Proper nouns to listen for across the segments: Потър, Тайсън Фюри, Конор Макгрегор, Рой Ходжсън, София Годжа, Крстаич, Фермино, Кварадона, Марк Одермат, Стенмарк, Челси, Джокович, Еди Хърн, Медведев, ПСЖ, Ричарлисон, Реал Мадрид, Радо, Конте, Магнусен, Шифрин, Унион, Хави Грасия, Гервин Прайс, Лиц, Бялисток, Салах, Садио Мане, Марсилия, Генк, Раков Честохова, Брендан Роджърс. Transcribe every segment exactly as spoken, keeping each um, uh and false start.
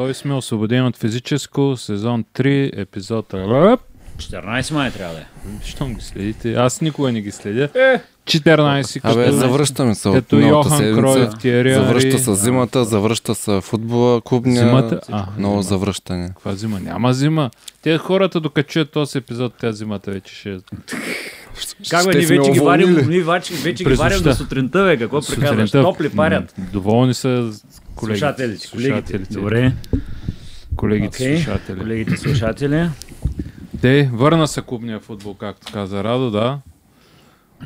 Той сме освободен от физическо, сезон три, епизод четиринайсет май трябва да е. Щом ги следите? Аз никога не ги следя. четиринайсет Абе, като... завръщаме се от новата седмица. Завръща се зимата, завръща се футбола, клубния. Зимата? А, ново зима. Завръщане. Каква зима? Няма зима. Те хората докачат този епизод, тя зимата вече ще... Как бе, ние вече ги варим, ние вече, вече ги варим до сутринта, бе, какво приказваш? Топли парят. Доволни са колеги. Слушателите, колегите. Добре. Колегите okay. слушатели. Колегите слушатели. Те, върна са клубния футбол, както каза Радо, да.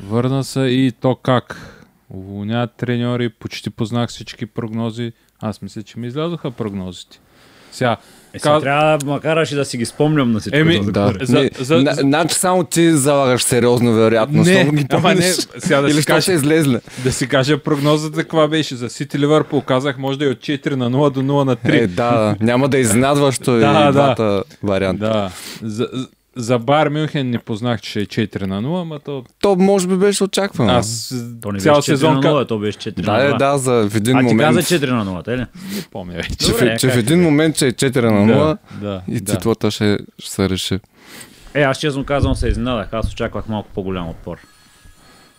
Върна са и то как. Уволняват треньори, почти познах всички прогнози. Аз мисля, че ми излязоха прогнозите. Сега, е, сега каз... трябва макараш и да си ги спомням на всичко. Еми, да, да. За, за, за... Значи само ти залагаш сериозно вероятно. Не, ги ама не. Сега да, си кажа, излезле. Да си кажа прогнозата каква беше. За Сити Ливърпул казах може да и от четири на нула до нула на три. Е, да, няма да изнадваш той да, и двата да. Варианта. Да. За, за Байер Мюнхен не познах, че е четири на нула, ама то... То може би беше очаквано. Аз... То не беше сезон... четири на нула, то беше четири на нула. Да, да, за в един а, момент... А ти каза четири на нула, те ли? Не помня вече. Че, Добре, че в един момент, че е четири на нула да, и да. Титлата ще, ще се реши. Е, аз честно казвам се изненадах, аз очаквах малко по-голям отпор.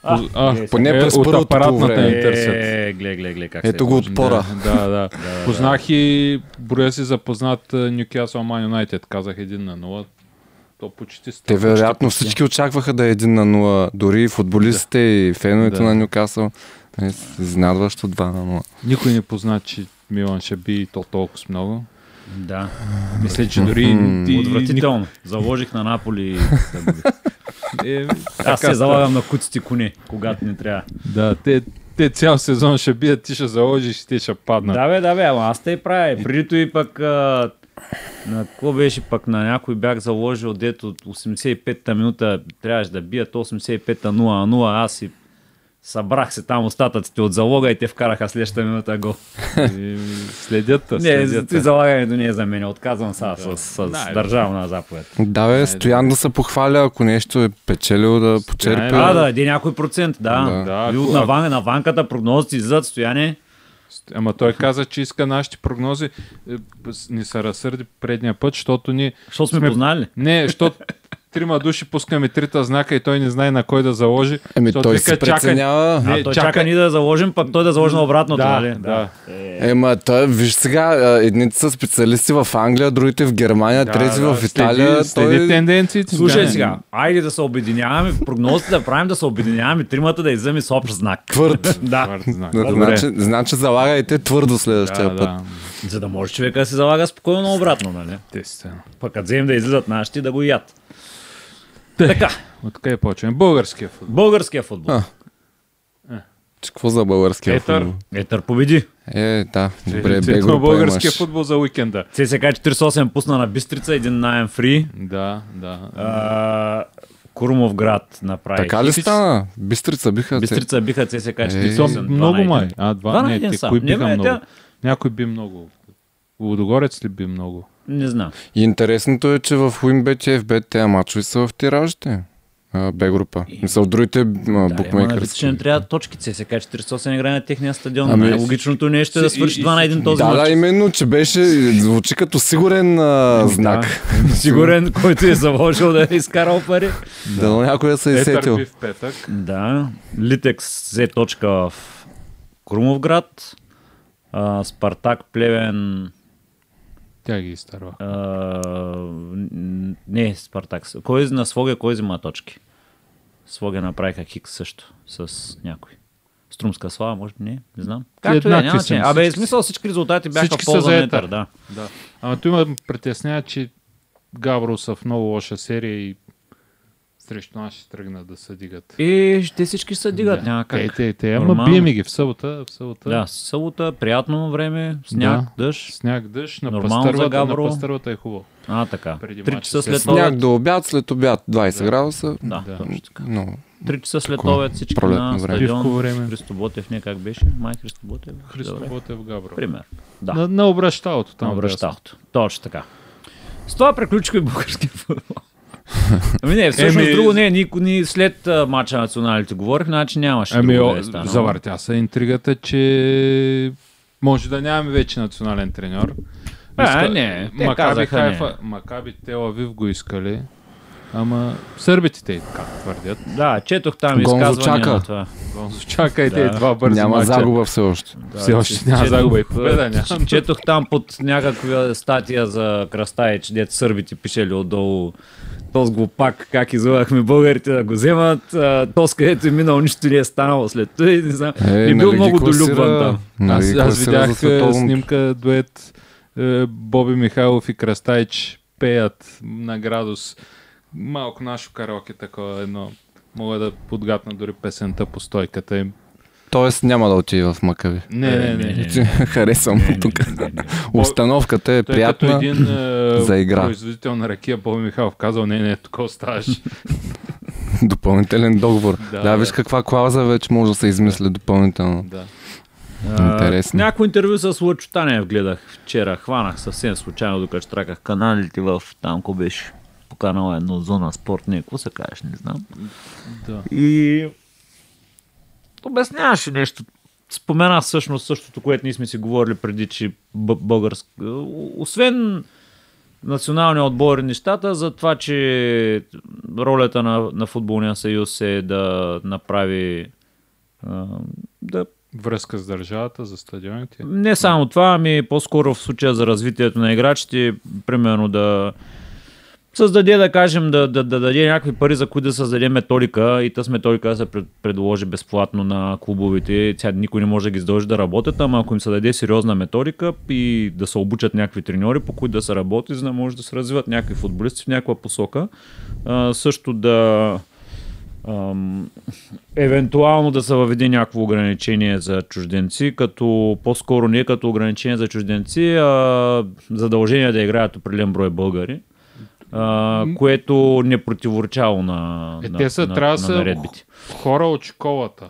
А, а, е, поне е, през първото апаратната ни търсят. Е, гле, гле, гле, как Ето се го може. Отпора. Да, да, да. Познах и броя си запознат Нюкасъл Ман Юнайтед, казах един на нула. То почти сте. Те вероятно всички очакваха да е един на нула, дори футболистите да. И феновете да. На Нюкасъл. Изненадващо два на нула. Никой не позна, че Милан ще би и то толкова много. Да. Мисля, че дори... Mm. Отвратително. Ник... Заложих на Наполи. е, Аз се залагам на куците коне, когато не трябва. Да, те... Те цял сезон ще бият, ти ще заложиш и те ще паднат. Да бе, да бе, ама аз те и правя. Придито и пък... А... На какво беше пък на някой бях заложил, дето от осемдесет и пета минута трябваше да бият осемдесет и пета нула на нула, аз и събрах се там остатъците от залога и те вкараха следващата минута гол. Следят. Не, ти залагането не е за мен, отказвам сега с, с, с държавна заповед. Да бе, Стоян да се похваля, ако нещо е печелил да почерпи. Да, да, де някой процент, да. да. да от наван, на ванката прогнозите излизат, Стояне. Ама той каза, че иска нашите прогнози ни се разсърди предния път, защото ни... Защото сме, сме... познали? Не, защото трима души пускаме трите знака и той не знае на кой да заложи. Еми той века, се преценява. Чака... А той чака... чака ни да заложим, пък той да заложи обратно. Да, това, да. Е... Ема той, виж сега, едните са специалисти в Англия, другите в Германия, да, трети да, в Италия. Следи той... тенденциите. Слушай да, сега, айде да се обединяваме, в прогнозите да правим да се обединяваме, тримата да изземи с общ знак. Твърд. Да. Значи, значи залагайте твърдо следващия да, път. Да. За да може човека да се залага спокойно обратно, нали? Тестено. Пък като вземем да излизат нашите да го ядат. Те, така. Откъде почваме? Българския футбол. Българския футбол. А. Е. Че, какво за българския Етър? Футбол? Етър победи. Е, да. Добре, бегро българския футбол за уикенда. ЦСКА четирийсет и осем пусна на Бистрица, един на Емфри. Да, да. А, Курмов град направи. Така ли стана? Бистрица биха. Бистрица биха ЦСКА четирийсет и осем. Е, много май. А, два. Не, те, кои биха много. Тя... Някой би много. Лудогорец ли би много? Не знам. И интересното е, че в WinBet и еф бет тези мачове са в тиражите. Б-група. Мисля, от другите букмейкърски. Да, не трябва точки ЦСКА четирийсет и осем играе на техния стадион. Ами... Логичното нещо е да свърши два на един този да, мач. Да, да, именно, че беше, звучи като сигурен а, знак. Да. Сигурен, който е заложил да е изкарал пари. Да, но някой да се е сетил. Петър в петък. Да. Литекс взе точка в Крумовград. А, Спартак, Плевен... Тя ги изтърва. Не, Спартак. Кой на Своге, кой взима точки? Своге направиха хикс също с някой. Струмска слава, може би не, не знам. Както да, няма че. Абе, смисъл всички резултати бяха всички в полза на Етър. Да. Да. Ама той ме притеснява, че Габро са в много лоша серия и срещу нас ще тръгнат да се дигат. И те всички се дигат, да. Няма как. Те, те, ама бием ги в събота. В събота. Да, събота, приятно време, сняг, да, дъжд. Сняг, дъжд, на пастървата, на пастървата е хубаво. А, така. три часа след обед. Сняг до обяд, след обяд двайсет да. Градуса. Да, да, точно така. Но... три часа след обед всички на стадион. Христо Ботев не как беше? Май Христо Ботев. Христо Ботев, Габро. Пример. Да. На, на обращалото там. На обращалото. Точно така. С това приключихме българския футбол. Ами не, всъщност ами... друго не, никой ни след а, матча на националите говорих, значи нямаше ами, друго да е станало. Завъртя се интригата, че може да нямаме вече национален треньор. А, не. Макаби Хайфа, Макаби Тел Авив го искали. Ама сърбите и така твърдят. Да, четох там изказвания на това. Гонзочака и те два бързи няма мача. Загуба все още. Да, все още че, няма четох, загуба и победа. Няма. Четох там под някаква статия за Крстаич, дето сърбите пишели отдолу този глупак, как излагахме българите да го вземат. Този, където е минал, нищо не е станало след това. Не, знам. Е, не бил много долюбван там. Аз, аз видях снимка дует Боби Михайлов и Крстаич пеят на градус. Малко нашо караоке такова едно. Мога да подгатна дори песента по стойката им. Тоест няма да отиде в Макаби. Не, не, не. не. Харесвам тук. Установката е той, приятна като един, за игра. Производител на ракия Боби Михайлов казал, не, не, тук оставаш. Допълнителен договор. Да, да, виж каква клауза вече може да се измисля допълнително. Да. Интересно. Някакво интервю с Лачо Танев гледах вчера. Хванах съвсем случайно, докато штраках каналите в Танко беше. Канала едно зона спорт, не, какво се кажеш, не знам. Да. И обясняваше нещо. Спомена всъщност същото, което ние сме си говорили преди, че българск... Освен националния отбор и нещата, за това, че ролята на, на футболния съюз е да направи да връзка с държавата, за стадионите. Не само това, ами по-скоро в случая за развитието на играчите, примерно да създаде, да кажем, да, да, да даде някакви пари, за които да създаде методика и тази методика да се предложи безплатно на клубовите. Тя никой не може да ги задължи да работят, ама ако им се даде сериозна методика и да се обучат някакви треньори, по които да се работи, за да може да се развиват някакви футболисти в някаква посока. А, също да ам, евентуално да се въведе някакво ограничение за чужденци, като по-скоро не като ограничение за чужденци, а задължение да играят определен брой българи. Uh, което не противоречало на, е, на, те са, на, на, на наредбите. Хора от школата.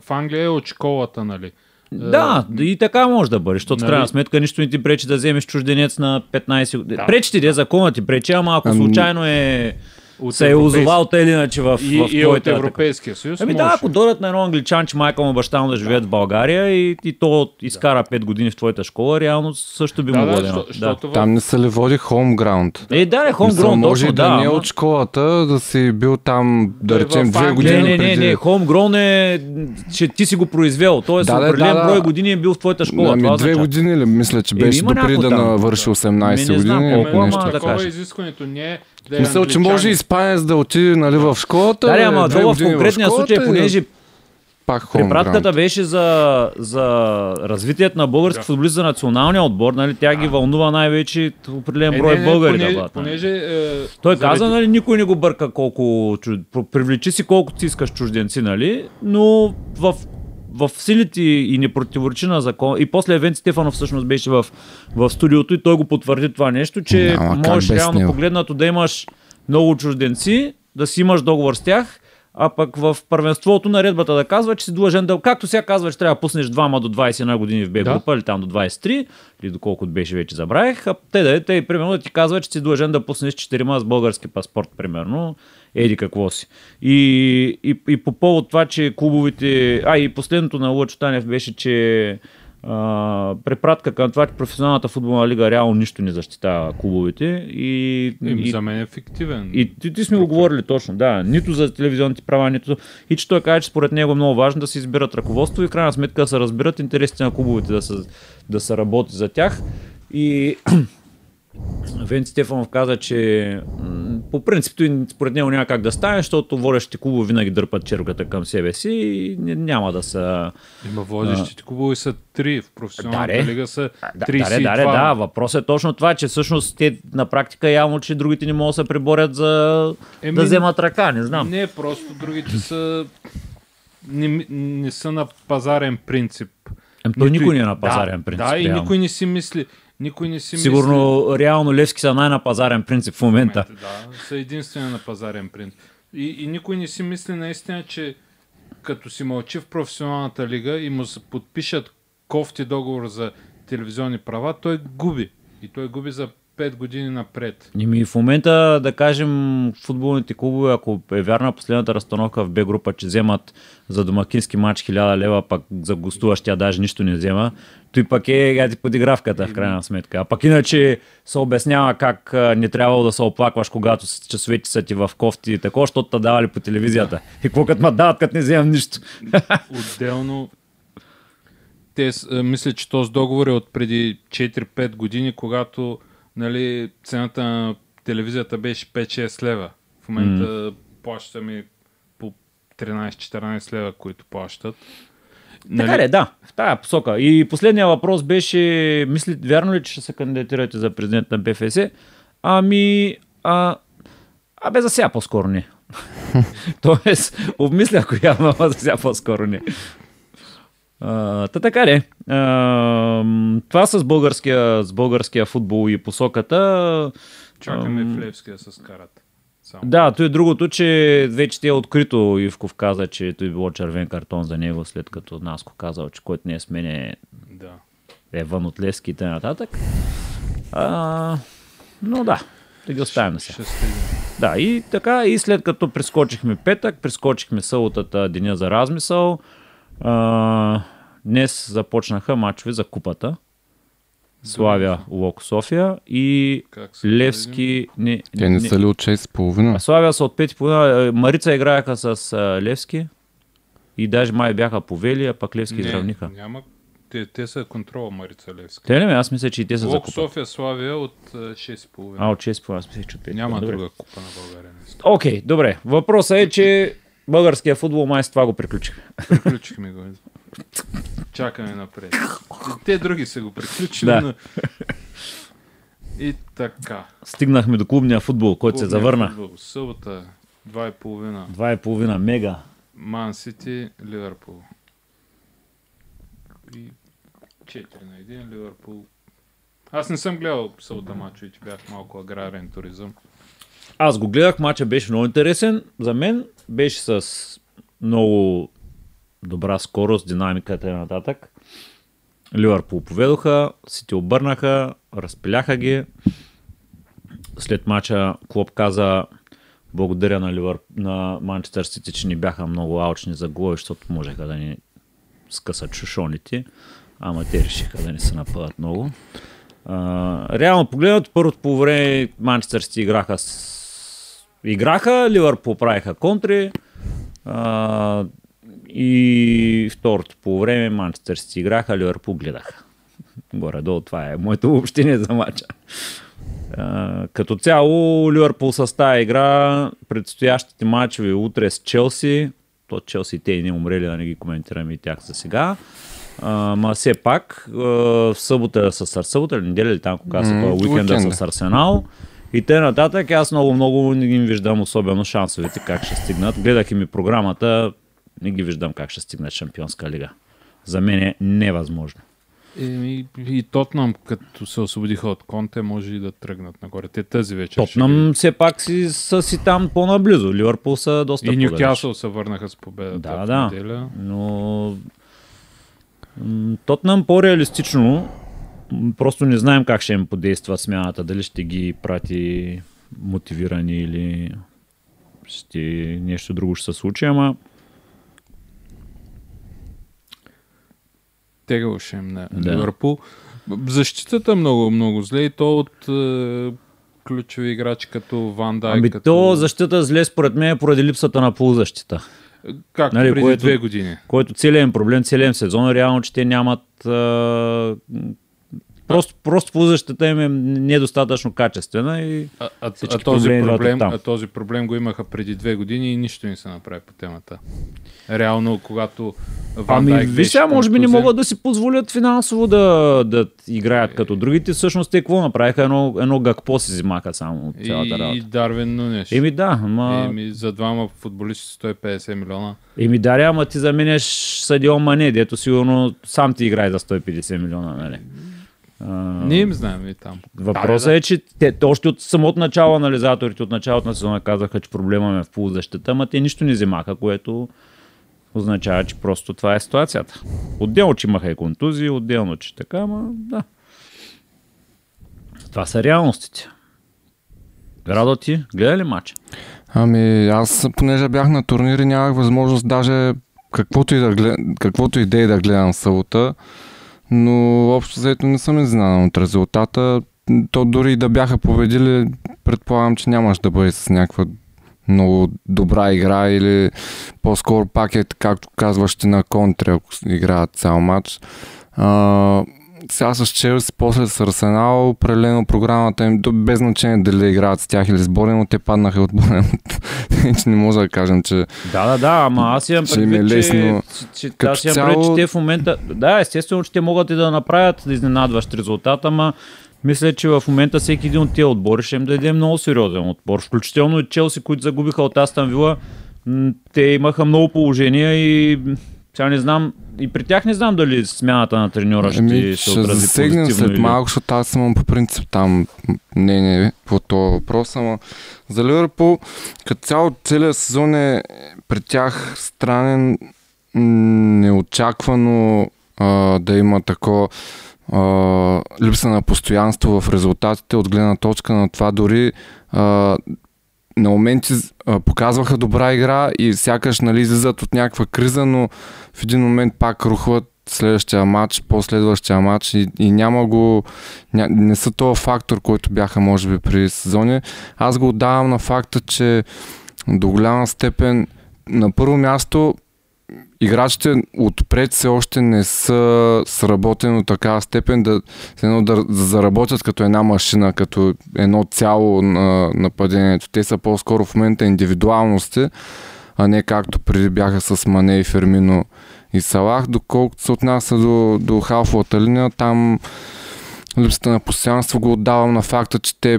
В Англия е от школата, нали? Да, uh, и така може да бъде, защото нали? В крайна сметка нищо не ти пречи да вземеш чужденец на петнайсет години. Да. Пречи ти, де, законът ти пречи, ама ако случайно е... От се е озовал те или иначе в, и, в и от Европейския съюз. Ами да, ако дойдат на едно англичан, че майка му баща му да живеят да. В България и, и то изкара да. пет години в твоята школа, реално също би да, му водено. Да. Да. Там не се ли води хоумграунд? Е, да, не хоумграунд, може точно, да. да не е от школата да си бил там, да, да речем, две години преди. Не, не, не, не, хоумграунд е, че ти си го произвел. Тоест, да, определен да, да, брой години е бил в твоята школа. Ами две години ли, мисля, че беше допри да навърши осемнайсет години. Такова изискването не е. Мисля, че може испанец да отиде, нали, в школата. Да, ама това в конкретния в случай, понеже препратката беше за, за развитието на български да. футболист за националния отбор, нали, тя ги вълнува най-вече определен е, брой не, не, българи. Понеже, да бъдат, понеже, е, той заради... каза, нали, никой не го бърка колко... Привлечи си колкото си искаш чужденци, нали, но в... в силите и не противоречи на закон. И после Венц Стефанов всъщност беше в, в студиото и той го потвърди това нещо, че no, можеш реално погледнато да имаш много чужденци, да си имаш договор с тях, а пък в първенството наредбата да казва, че си длъжен да... Както сега казва, че трябва да пуснеш двама до двайсет и една години в Б-група, да. Или там до двайсет и три, или доколкото беше вече забравих, а те да е, те и примерно да ти казва, че си длъжен да пуснеш четирима с български паспорт, примерно. Еди какво си. И, и, и по повод това, че клубовите... А, и последното на Лъчо Танев беше, че а, препратка към това, че професионалната футболна лига реално нищо не защитава клубовите. И, и за мен е фиктивен. И, и ти сме го говорили точно, да. Нито за телевизионните права, нито... И че той каза, че според него е много важно да се избират ръководство и в крайна сметка да се разбират интересите на клубовите, да се, да се работи за тях. И... Венци Стефанов каза, че по принцип той според него няма как да стане, защото водещите клубове винаги дърпат червката към себе си и няма да са... Има водещите клубове са три, в професионалната даре, лига са трийсет и два. Даре, даре, да, въпросът е точно това, че всъщност те на практика явно, че другите не могат да се преборят за Еми, да вземат ръка, не знам. Не, просто другите са... не, не са на пазарен принцип. Ем, то никой не е на пазарен да, принцип. Да, реално. И никой не си мисли... Никой не си сигурно мисли... реално Левски са най-на пазарен принцип в момента. В момента да, са единствено на пазарен принцип. И, и никой не си мисли наистина, че като си мълчи в професионалната лига и му се подпишат кофти договор за телевизионни права, той губи. И той губи за пет години напред. И в момента, да кажем, футболните клубове, ако е вярна последната разстановка в Б група, че вземат за домакински матч хиляда лева, пък за гостуващия даже нищо не взема, той пък е гади подигравката в крайна сметка. А пък иначе се обяснява как не трябвало да се оплакваш, когато часовете са ти в кофти и такова, защото те давали по телевизията. И какво като ме дават, като не вземам нищо? Отделно, те, мисля, че този договор е от преди четири-пет години, когато, нали, цената на телевизията беше пет-шест лева. В момента mm. плащаме по тринайсет-четиринайсет лева, които плащат. Нали? Така ли, да, в тая посока. И последния въпрос беше, мисли, вярно ли, че ще се кандидатирате за президент на БФС? Ами, а, а бе, за сега по-скоро не. Тоест, обмисля, ако явно, а за сега по-скоро не. Uh, та така ли, uh, това с българския, с българския футбол и посоката. Чакаме uh, Флевския с карата. Само. Да, то е другото, че вече ти е открито. Ивков каза, че той било червен картон за него, след като Наско казал, че който не е с мене, да, е вън от Левски и т.н. Uh, но да, да ги оставим сега. Да, и така, и след като прескочихме петък, прескочихме съботата, деня за размисъл. Uh, днес започнаха мачове за купата. Славя, Лок, София и Левски... Не, не, Те не са ли от шест и половина? Славя са от пет и половина. Марица играеха с Левски и даже май бяха повели, а пак Левски изравниха. Няма... Те, те са контрола Марица Левски. Те не ме, аз мисля, че и те са за купа. Лок, София, Славия от шест и половина. А, от шест и половина, аз мисля, че от пет. Няма добре. Друга купа на България. Окей, okay, добре. Въпросът е, че българския футбол май с това го приключихме. Приключихме го. Чакаме напред. И те други са го приключили. Да. Но... И така. Стигнахме до клубния футбол, който клубния се завърна. Футбол. Събота, два и половина. два и половина, мега. Ман Сити, Ливърпул. И четири на едно, Ливърпул. Аз не съм гледал събота мачовете, бях малко аграрен туризъм. Аз го гледах, матча беше много интересен. За мен беше с много добра скорост, динамиката и нататък. Ливърпул поведоха, Сити обърнаха, разпиляха ги. След матча Клоп каза благодаря на Ливър... на Манчестър Сити, че не бяха много алчни за голови, защото можеха да ни скъсат шушоните. Ама те решиха да не се нападат много. Uh, реално погледнато, първото по време Манчестър Сити играха с... играха, Ливърпул правиха контри uh, и второто по време Манчестър Сити играха, Ливърпул гледаха. Горе-долу това е моето общение за матча. Uh, като цяло Ливърпул с тази игра, предстоящите матчове утре с Челси, то Челси те и не умрели, да не ги коментираме и тях за сега. Ама все пак, в събота с Арсенал, неделя ли там, кога са това уикенда с Арсенал и те нататък, аз много-много не ги виждам, особено шансовете как ще стигнат. Гледах и ми програмата, не ги виждам как ще стигнат Шампионска лига. За мен е невъзможно. И, и Тотнам, като се освободиха от Конте, може и да тръгнат нагоре. Те тази вечер. Тотнам все пак си, са си там по-наблизо. Ливърпул са доста по-далеч. И Нюкасъл се върнаха с победата. Да, да, неделя. Но... Тотнам по-реалистично, просто не знаем как ще им подейства смяната, дали ще ги прати мотивирани или ще нещо друго ще се случи, ама... Тегало ще им на да. Ливърпул. Защитата много, много зле и то от е, ключови играчи като Ван Дайк. Ами като... то защитата зле според мен е поради липсата на полузащита. Както нали, преди което, две години. Който целият проблем, целият сезон, реално, че те нямат... А, просто, просто полузащитата им е недостатъчно качествена и а, а, а, този проблем, а този проблем го имаха преди две години и нищо не се направи по темата. Реално, когато Ван Дайк... Ами виж, а може би не могат да си позволят финансово да, да играят е... като другите. Всъщност те какво направиха? Едно, едно Гакпо си взимаха само от цялата и, работа. И Дарвин Нунеш. Еми да, ама... Еми за двама футболисти сто и петдесет милиона. Еми да, ама ти заменеш Садио Мане, дето сигурно сам ти играе за сто и петдесет милиона, нали? Uh, не им знаем и там. Въпросът да, да. е, че те, още от самото начало анализаторите от началото на сезона казаха, че проблема е в полузащита, ама те нищо не вземаха, което означава, че просто това е ситуацията. Отделно, че имаха и контузии, отделно, че така, ама да. Това са реалностите. Радо, ти гледа ли матча? Ами аз, понеже бях на турнири, нямах възможност даже каквото и да глед... каквото и да, и да гледам събота, но общо заето не съм изненадан от резултата. То дори и да бяха победили, предполагам, че нямаш да бъде с някаква много добра игра или по-скоро пак е, както казваш, на контри, ако играят цял матч. А, сега с Челси, после с Арсенал, определено програмата им, без значение дали играят с тях или с Борен, но те паднаха от Борен. Не може да кажем, че... Да, да, да, ама аз имам предвид, че, че, че, като аз имам цяло... предвид, че те в момента... Да, естествено, че те могат и да направят да изненадващ резултат, ама мисля, че в момента всеки един от тези отбори ще им даде много сериозен отбор. Включително и Челси, които загубиха от Астън Вила, те имаха много положения и сега не знам, и при тях не знам дали смяната на треньора ще, ще се отрази засегнем позитивно. След или... малко, защото аз съм по принцип там не, не, по този въпрос, ама за Ливърпул като цяло целият сезон е при тях странен, неочаквано а, да има такова Uh, липса на постоянство в резултатите от гледна точка на това дори uh, на моменти uh, показваха добра игра и сякаш, нали, излизат от някаква криза, но в един момент пак рухват следващия матч, последващия матч и, и няма го, ня, не са този фактор, който бяха може би при сезони. Аз го отдавам на факта, че до голяма степен на първо място играчите отпред все още не са сработени от такава степен да, да заработят като една машина, като едно цяло на нападението. Те са по-скоро в момента индивидуалности, а не както преди бяха с Мане и Фермино и Салах. Доколкото се отнася до, до халфовата линия, там липсата на постоянство го отдавам на факта, че те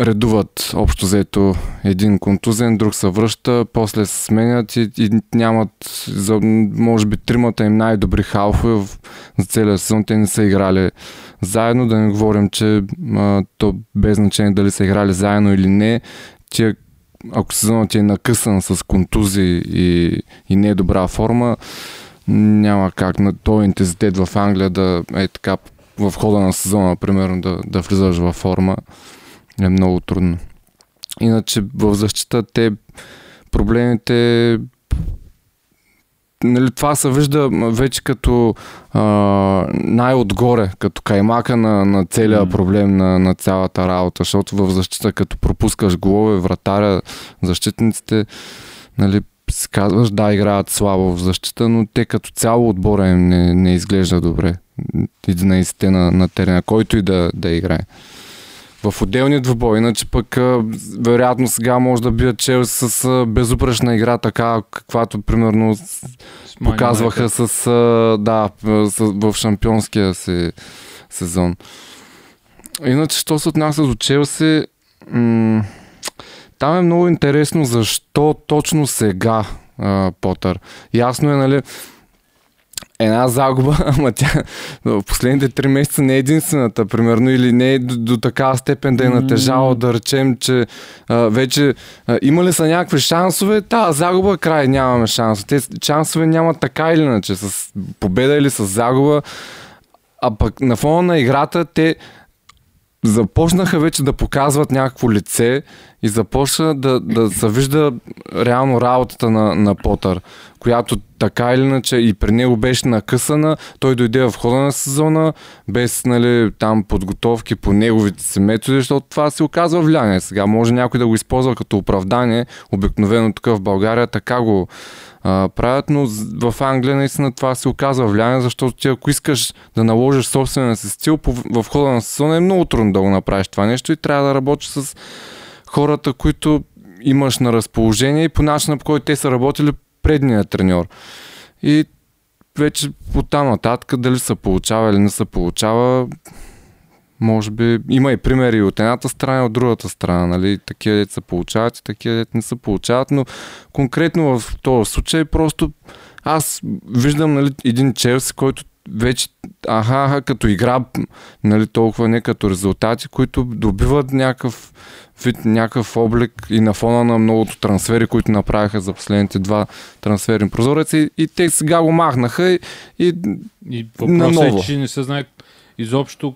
редуват общо взето един контузен, друг се връща, после се сменят и, и нямат за, може би тримата им най-добри халфове за целия сезон. Те не са играли заедно, да не говорим, че а, то без значение дали са играли заедно или не, че ако сезонът е накъсан с контузии и, и не е добра форма, няма как на този интензитет в Англия да е така в хода на сезона, примерно, да, да влизаш във форма. Е много трудно. Иначе в защита те проблемите, нали, това се вижда вече като а, най-отгоре, като каймака на, на целия проблем на, на цялата работа, защото в защита като пропускаш голове, вратаря, защитниците, нали, си казваш да, играят слабо в защита, но те като цяло отбора им не, не изглежда добре. единайсетте на, на терена, който и да, да играе. В отделни двубой, иначе пък вероятно сега може да бият Челси с безупречна игра, така каквато примерно показваха с, да, в шампионския си сезон. Иначе, що се отнася до Челси, там е много интересно защо точно сега Потър. Ясно е, нали, една загуба, ама тя в последните три месеца не е единствената, примерно, или не е до, до такава степен да е натежала, да речем, че а, вече а, има ли са някакви шансове, та загуба край, нямаме шансове. Те шансове нямат така или иначе, с победа или с загуба, а пък на фона на играта те започнаха вече да показват някакво лице и започна да, да се вижда реално работата на, на Потър, която така или иначе и при него беше накъсана. Той дойде в хода на сезона без, нали, там подготовки по неговите си методи, защото това се оказва влияние. Сега може някой да го използва като оправдание, обикновено тук в България така го а, правят, но в Англия наистина това се оказва влияние, защото ти ако искаш да наложиш собствения си стил в хода на сезона, е много трудно да го направиш това нещо и трябва да работиш с хората, които имаш на разположение и по начина, по който те са работили предния треньор. И вече от там нататък дали се получава или не се получава, може би има и примери от едната страна и от другата страна. Нали? Такива дете се получават и такива дете не се получават, но конкретно в този случай просто аз виждам, нали, един Челси, който вече аха, аха като игра, нали, толкова не като резултати, които добиват някакъв вид, някакъв облик и на фона на многото трансфери, които направиха за последните два трансферни прозореца и, и те сега го махнаха и, и, и въпросът е, че не се знае изобщо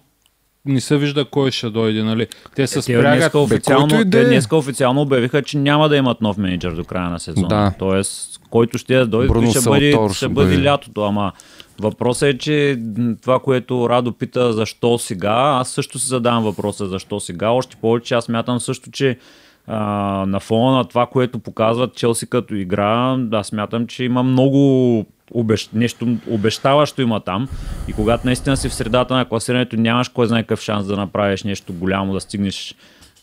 не се вижда кой ще дойде, нали? Те се спрягат. Те официално, те днеска официално обявиха, че няма да имат нов менеджер до края на сезона. Да. Тоест, който ще дойде, ще бъде, ще бъде лятото, ама въпросът е, че това, което Радо пита защо сега, аз също си задавам въпроса защо сега, още повече аз мятам също, че а, на фона на това, което показват Челси като игра, аз смятам, че има много обещ... нещо обещаващо има там и когато наистина си в средата на класирането, нямаш кой знае какъв шанс да направиш нещо голямо, да стигнеш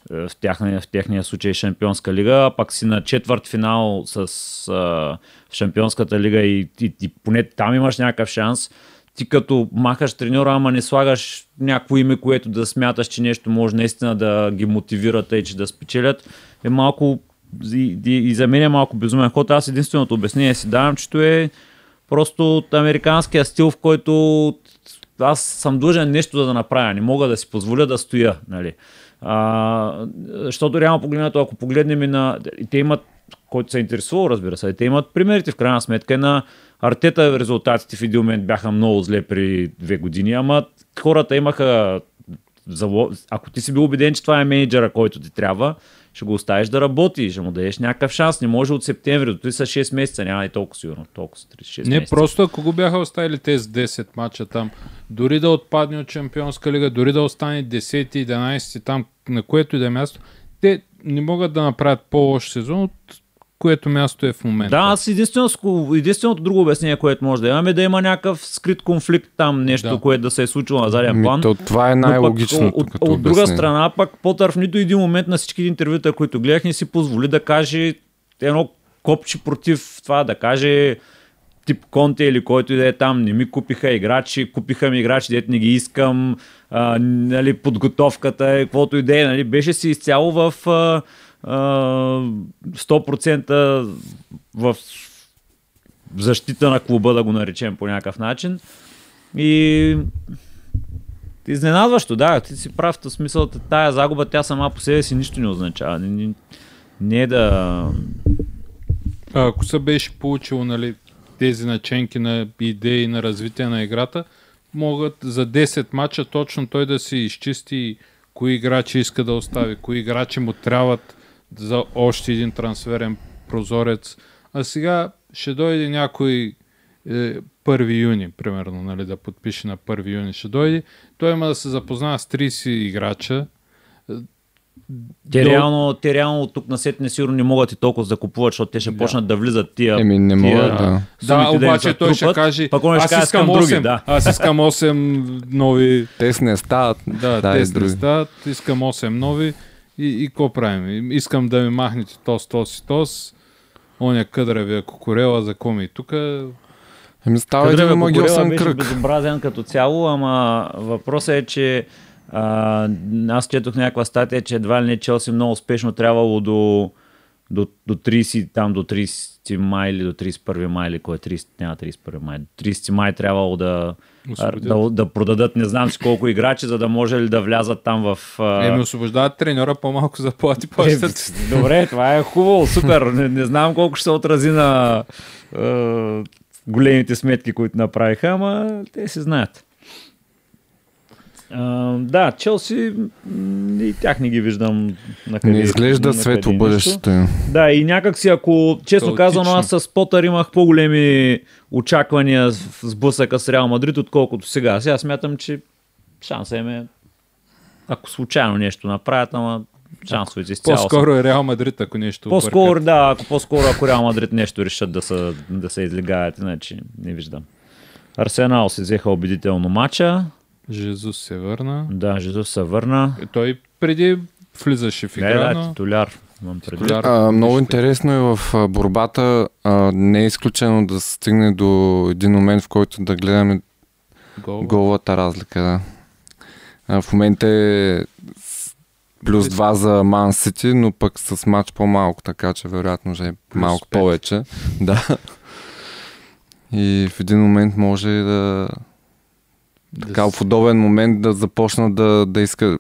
в тяхния, в тяхния случай Шампионска лига, а пак си на четвърт финал с а, Шампионската лига и, и, и поне там имаш някакъв шанс. Ти като махаш треньора, ама не слагаш някакво име, което да смяташ, че нещо може наистина да ги мотивират и че да спечелят, е малко и, и, и за мен е малко безумен ход. Аз единственото обяснение си давам, чето е просто от американския стил, в който аз съм длъжен нещо да направя, не мога да си позволя да стоя, нали. А, защото реално погледнато, ако погледнем и на... И те имат, който се интересува, разбира се, и те имат примерите в крайна сметка на Артета. Резултатите в един момент бяха много зле при две години, ама хората имаха... Ако ти си бил убеден, че това е менеджера, който ти трябва, ще го оставиш да работи, ще му дадеш някакъв шанс. Не може от септември до тук са шест месеца, няма и толкова сигурно, толкова три шест Не, месеца. Просто ако го бяха оставили тези десет мача там, дори да отпадне от Шампионска лига, дори да остане десети, единадесети там, на което и да е място, те не могат да направят по-лош сезон от което място е в момента. Да, аз единствено, единственото друго обяснение, което може да имаме, е да има някакъв скрит конфликт там, нещо, да. което да се е случило на заден план. То, това е най-логичното. От, от, от друга страна, пък Потър в нито един момент на всички интервюта, които гледах, не си позволи да каже едно копче против това, да каже тип Конте или който и да е там, не ми купиха играчи, купиха ми играчи, дето не ги искам, а, нали, подготовката, каквото и да е, нали, беше си изцяло в... А, сто процента в защита на клуба, да го наречем по някакъв начин. И изненадващо, да, ти си прав, в смисъл, тая загуба, тя сама по себе си нищо не означава. Не, не е да... А, ако се беше получило, нали, тези наченки на идеи на развитие на играта, могат за десет мача точно той да си изчисти кои играчи иска да остави, кои играчи му трябват за още един трансферен прозорец. А сега ще дойде някой е, първи юни, примерно, нали, да подпише на първи юни, ще дойде. Той има да се запознава с тридесет играча. Те до... реално, те реално от тук на сетне сигурно не могат и толкова да купуват, защото те ще да. почнат да влизат тия... Еми не могат, тия, да. Да, обаче да той ще каже, аз искам осем, да. аз искам осем нови... Те не стават. Да, да, те не стават, искам осем нови и какво правим? Искам да ми махнете тос, тос и тос, оня къдревия кукурела, за коми и тук... Еми става един магиосен кръг. Беше безобразен като цяло, ама въпросът е, че А, аз четох някаква статия, че едва ли не Челси много успешно трябвало до, до, до тридесети, там до тридесети май или до тридесет и първи май, или кой е тридесети, няма тридесет и първи май, до тридесети май трябвало да, да, да продадат не знам си колко играчи, за да може ли да влязат там в... А... Еми освобождават треньора, по-малко заплати плащат. Е, добре, това е хубаво, супер, не, не знам колко ще се отрази на а, големите сметки, които направиха, ама те си знаят. Uh, да, Челси и тях не ги виждам на къде. Не изглежда светло бъдещето им. Да, и някак си, ако честно казано, аз с Потър имах по-големи очаквания в сблъсъка с Реал Мадрид, отколкото сега. Сега смятам, че шанса им е, ако случайно нещо направят, ама шансовете изцяло. По-скоро е Реал Мадрид, ако нещо объркат. По-скоро, да, ако по-скоро ако Реал Мадрид нещо решат да се, да се излегаят, иначе не виждам. Арсенал си взеха убедително мача. Жезус се върна. Да, Жезус се върна. И той преди влизаше в игра. Да, да, титуляр. титуляр. А, много интересно е в борбата. А, не е изключено да се стигне до един момент, в който да гледаме Гол. голата разлика. Да. А, в момента е плюс два за Ман Сити, но пък с матч по-малко, така че вероятно ще е малко плюс пет повече. Да. И в един момент може да... Така, да в удобен момент да започна да, да иска.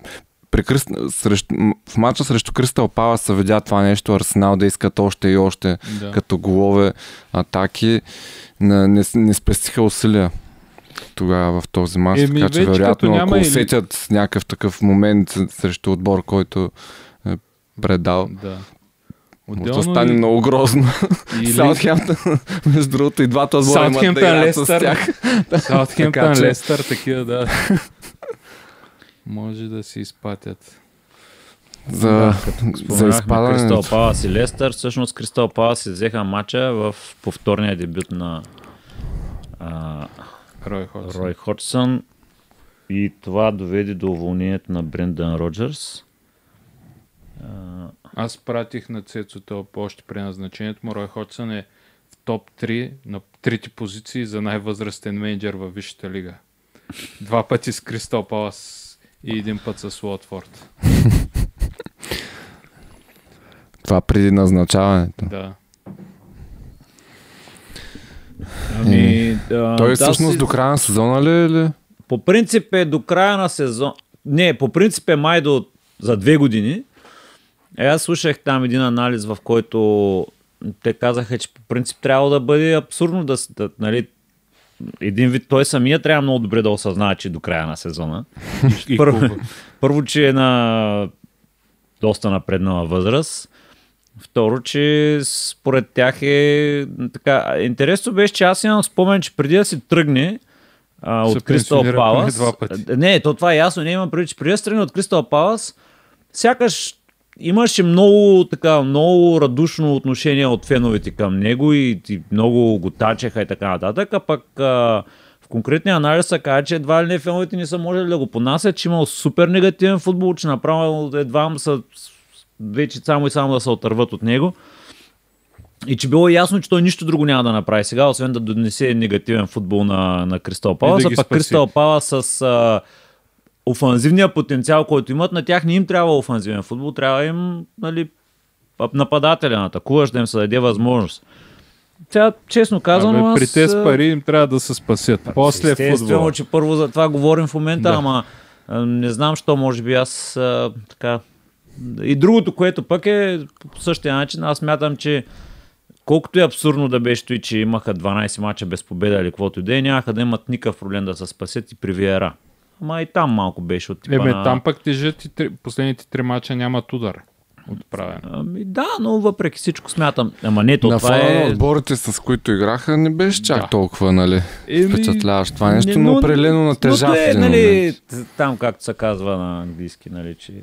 Кръст... Срещу... В мача срещу Кристал Палас се видя това нещо, Арсенал да искат още и още, да. Като голове атаки. Не, не спестиха усилия. тогава в този мач, е, така че вероятно ако усетят или... някакъв такъв момент срещу отбор, който е предал, да. Отделно стане ли... много грозно. Или... Саутхемптън, между другото, и двата отбора имат да играят с тях. Саутхемптън, че... Лестър, такива, да. Може да се изпатят. За, да, за изпадане. Кристал Палас и Лестър, всъщност Кристал Палас взеха матча в повторния дебют на а, Рой, Ходжсън. Рой Ходжсън и това доведе до уволнението на Брендан Роджърс. Аз пратих на Цецо Тълпо още при назначението му. Рой Ходжсън е в топ три на трите позиции за най-възрастен менеджер във Висшата лига. Два пъти с Кристал Палас и един път с Уотфорд. Това преди назначаването. Да. Ами, а, той всъщност да си... до края на сезона ли или? По принцип е до края на сезон. Не, по принцип е май до за две години. Е, аз слушах там един анализ, в който те казаха, че по принцип трябва да бъде абсурдно да, да нали, един вид, той самия трябва много добре да осъзнава, че до края на сезона. Първо, първо, че е на доста напреднала възраст. Второ, че според тях е така. Интересно беше, че аз имам спомен, че преди да си тръгне а, от Кристал Палас. Не, то това е ясно, не имам преди, че преди да си тръгне от Кристал Палас, сякаш имаше много така, много радушно отношение от феновете към него и, и много го тачеха и така нататък, а пък а, в конкретния анализ се казва, че едва ли не феновете не са можели да го понасят, че имал супер негативен футбол, че направо едва му са вече само и само да се отърват от него и че било ясно, че той нищо друго няма да направи сега, освен да донесе негативен футбол на, на Кристал Палас, да а пък Кристал Палас с... А, офанзивния потенциал, който имат, на тях не им трябва офанзивен футбол, трябва им нали, нападателя, атакуваш, да им се даде възможност. Тя, честно казано, аз... При те с пари им трябва да се спасят. Пър, после футбола. Естествено, че първо за това говорим в момента, да. Ама не знам, що може би аз а, така... И другото, което пък е по същия начин, аз мятам, че колкото е абсурдно да беше той, че имаха дванайсет мача без победа или каквото и да е, нямаха да имат никакъв проблем да се спасят и при Виера. Ама и там малко беше от типа Ебе, на... там пък тежат и три... последните три мача нямат удар отправен. Ами да, но въпреки всичко смятам. Ама не, то на това е... На отборите, с които играха, не беше чак да. толкова, нали, впечатляваш това нещо, не, но определено натежа в един момент. Там, както се казва на английски, нали, че...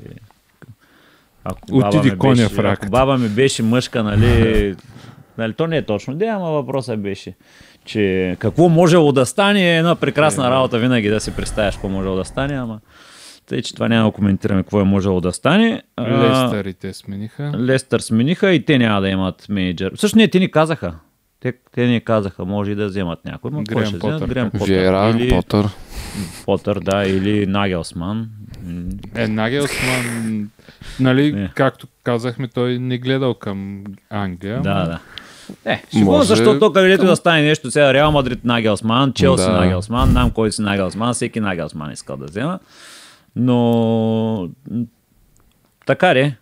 Ако отиди коня в раката. Ако баба ми беше мъжка, нали... нали то не е точно, да, ама въпросът беше... че какво можело да стане е една прекрасна работа винаги да си представяш какво можело да стане, ама тъй, че това няма да коментираме какво е можело да стане. Лестър и те смениха. Лестър смениха и те няма да имат менеджер. Също не, те ни казаха. Те, те ни казаха, може и да вземат някой. Грем Потър. Грем Потър. Виера, или... Потър. Потър, да, или Нагелсман. Е, Нагелсман, нали, не. Както казахме, той не гледал към Англия. Да, да. Е, шибон, защото където да стане нещо, сега Реал Мадрид Нагелсман, Челси да. Нагелсман, знам кой си Нагелсман, всеки Нагелсман искал да взема. Но така ли, е...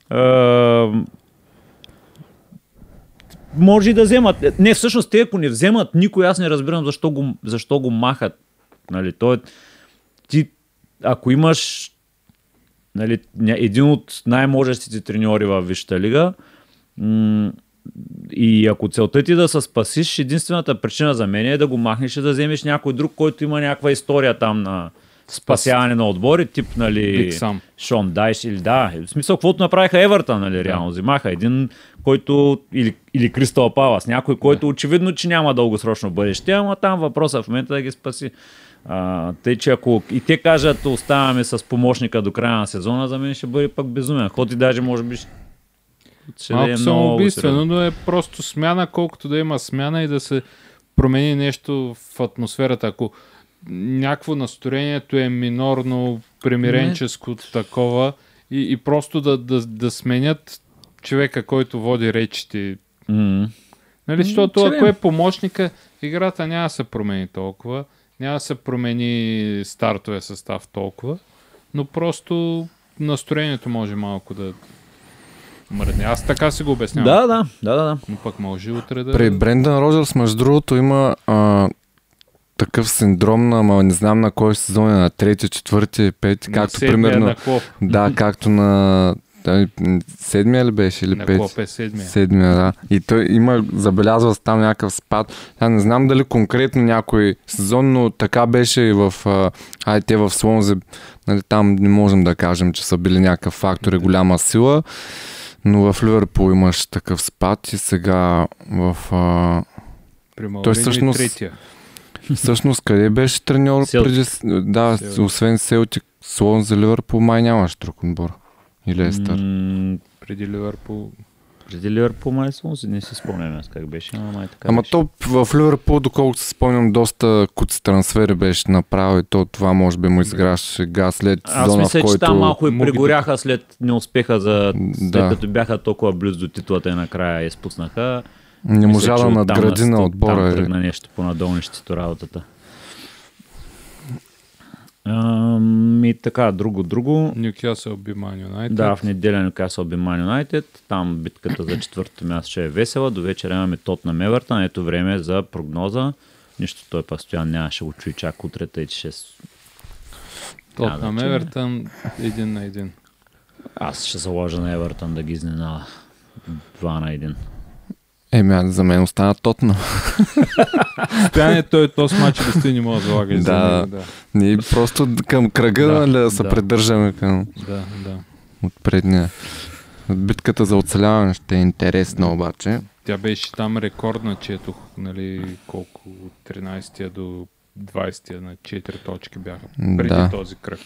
може и да вземат. Не, всъщност те ако не вземат никой, аз не разбирам защо го, защо го махат. Нали, той, ти, ако имаш нали, един от най-можещите треньори във Висшата лига, м- и ако целта ти да се спасиш, единствената причина за мен е да го махнеш и да вземеш някой друг, който има някаква история там на спасяване на отбори, тип, нали, Шон Дайш или да, в смисъл, каквото направиха Евертън, нали, реално взимаха един, който, или, или Кристал Палас, някой, който очевидно, че няма дългосрочно бъдеще, ама там въпросът в момента да ги спаси. А, тъй, че ако и те кажат, оставаме с помощника до края на сезона, за мен ще бъде пък безумен. Ход и даже може би малко е самоубийствено, но е просто смяна, колкото да има смяна и да се промени нещо в атмосферата. Ако някакво настроението е минорно, примиренческо не. такова и, и просто да, да, да сменят човека, който води речите. Mm. Нали, защото mm, ако е помощника, играта няма да се промени толкова, няма да се промени стартовия състав толкова, но просто настроението може малко да... Мръдне. Аз така си го обяснявам. Да, да, да, да. Но пък може утре да... При Брендан Роджърс, между другото, има а, такъв синдром на, ама не знам на кой сезон е, на трети, четвърти, пети, както примерно... На да, както на... Да, седмия ли беше или пети? На клоп е седмия. Седмия, да. И той има, забелязва там някакъв спад. Я не знам дали конкретно някой сезон, но така беше и в... Ай, те в Слонзе, нали, там не можем да кажем, че са били някакъв фактор и голяма сила, но в Ливърпул имаш такъв спад и сега в... А... Той всъщност... Третия. Всъщност, къде беше треньор преди... Да, Селтик. Освен Селтик, Слонзе, Ливърпул, май нямаш друг отбор. И Лестър. М- преди Ливърпул... Преди Ливърпул май Слонзе, не си спомням аз как беше, но май така. Ама беше. То в Ливърпул, доколкото се спомням, доста куци трансфери беше направил и то това може би му изграждаше газ след сезона, в който... Аз мисля, че там малко и пригоряха след неуспеха, за... след да. Като бяха толкова близо до титлата и накрая я изпуснаха. Не можа да надгради на отбора. Там тръгна нещо по-надолнището работата. Ам, и така, друго-друго. Нюкасъл би Ман Юнайтед. Да, в неделя Нюкасъл би Ман Юнайтед. Там битката за четвъртото място ще е весела. До вечера имаме Тотнъм Евертън. Ето време за прогноза. Нищо той постоянно нямаше го чуи чак утре, тъй че ще... Тотнъм Евертън един на един. Аз ще заложа на Евертън да ги изненада. Два на един. Еми, за мен остана Тотнъм. Стояне, той този матч да сте не мога да залага. Да, да. Ние просто към кръга да, да се да. Придържаме към да, да. От предния. Битката за оцеляване ще е интересна обаче. Тя беше там рекордна, четох, нали, колко от тринайсетия до двайсетия на четири точки бяха преди да. Този кръг.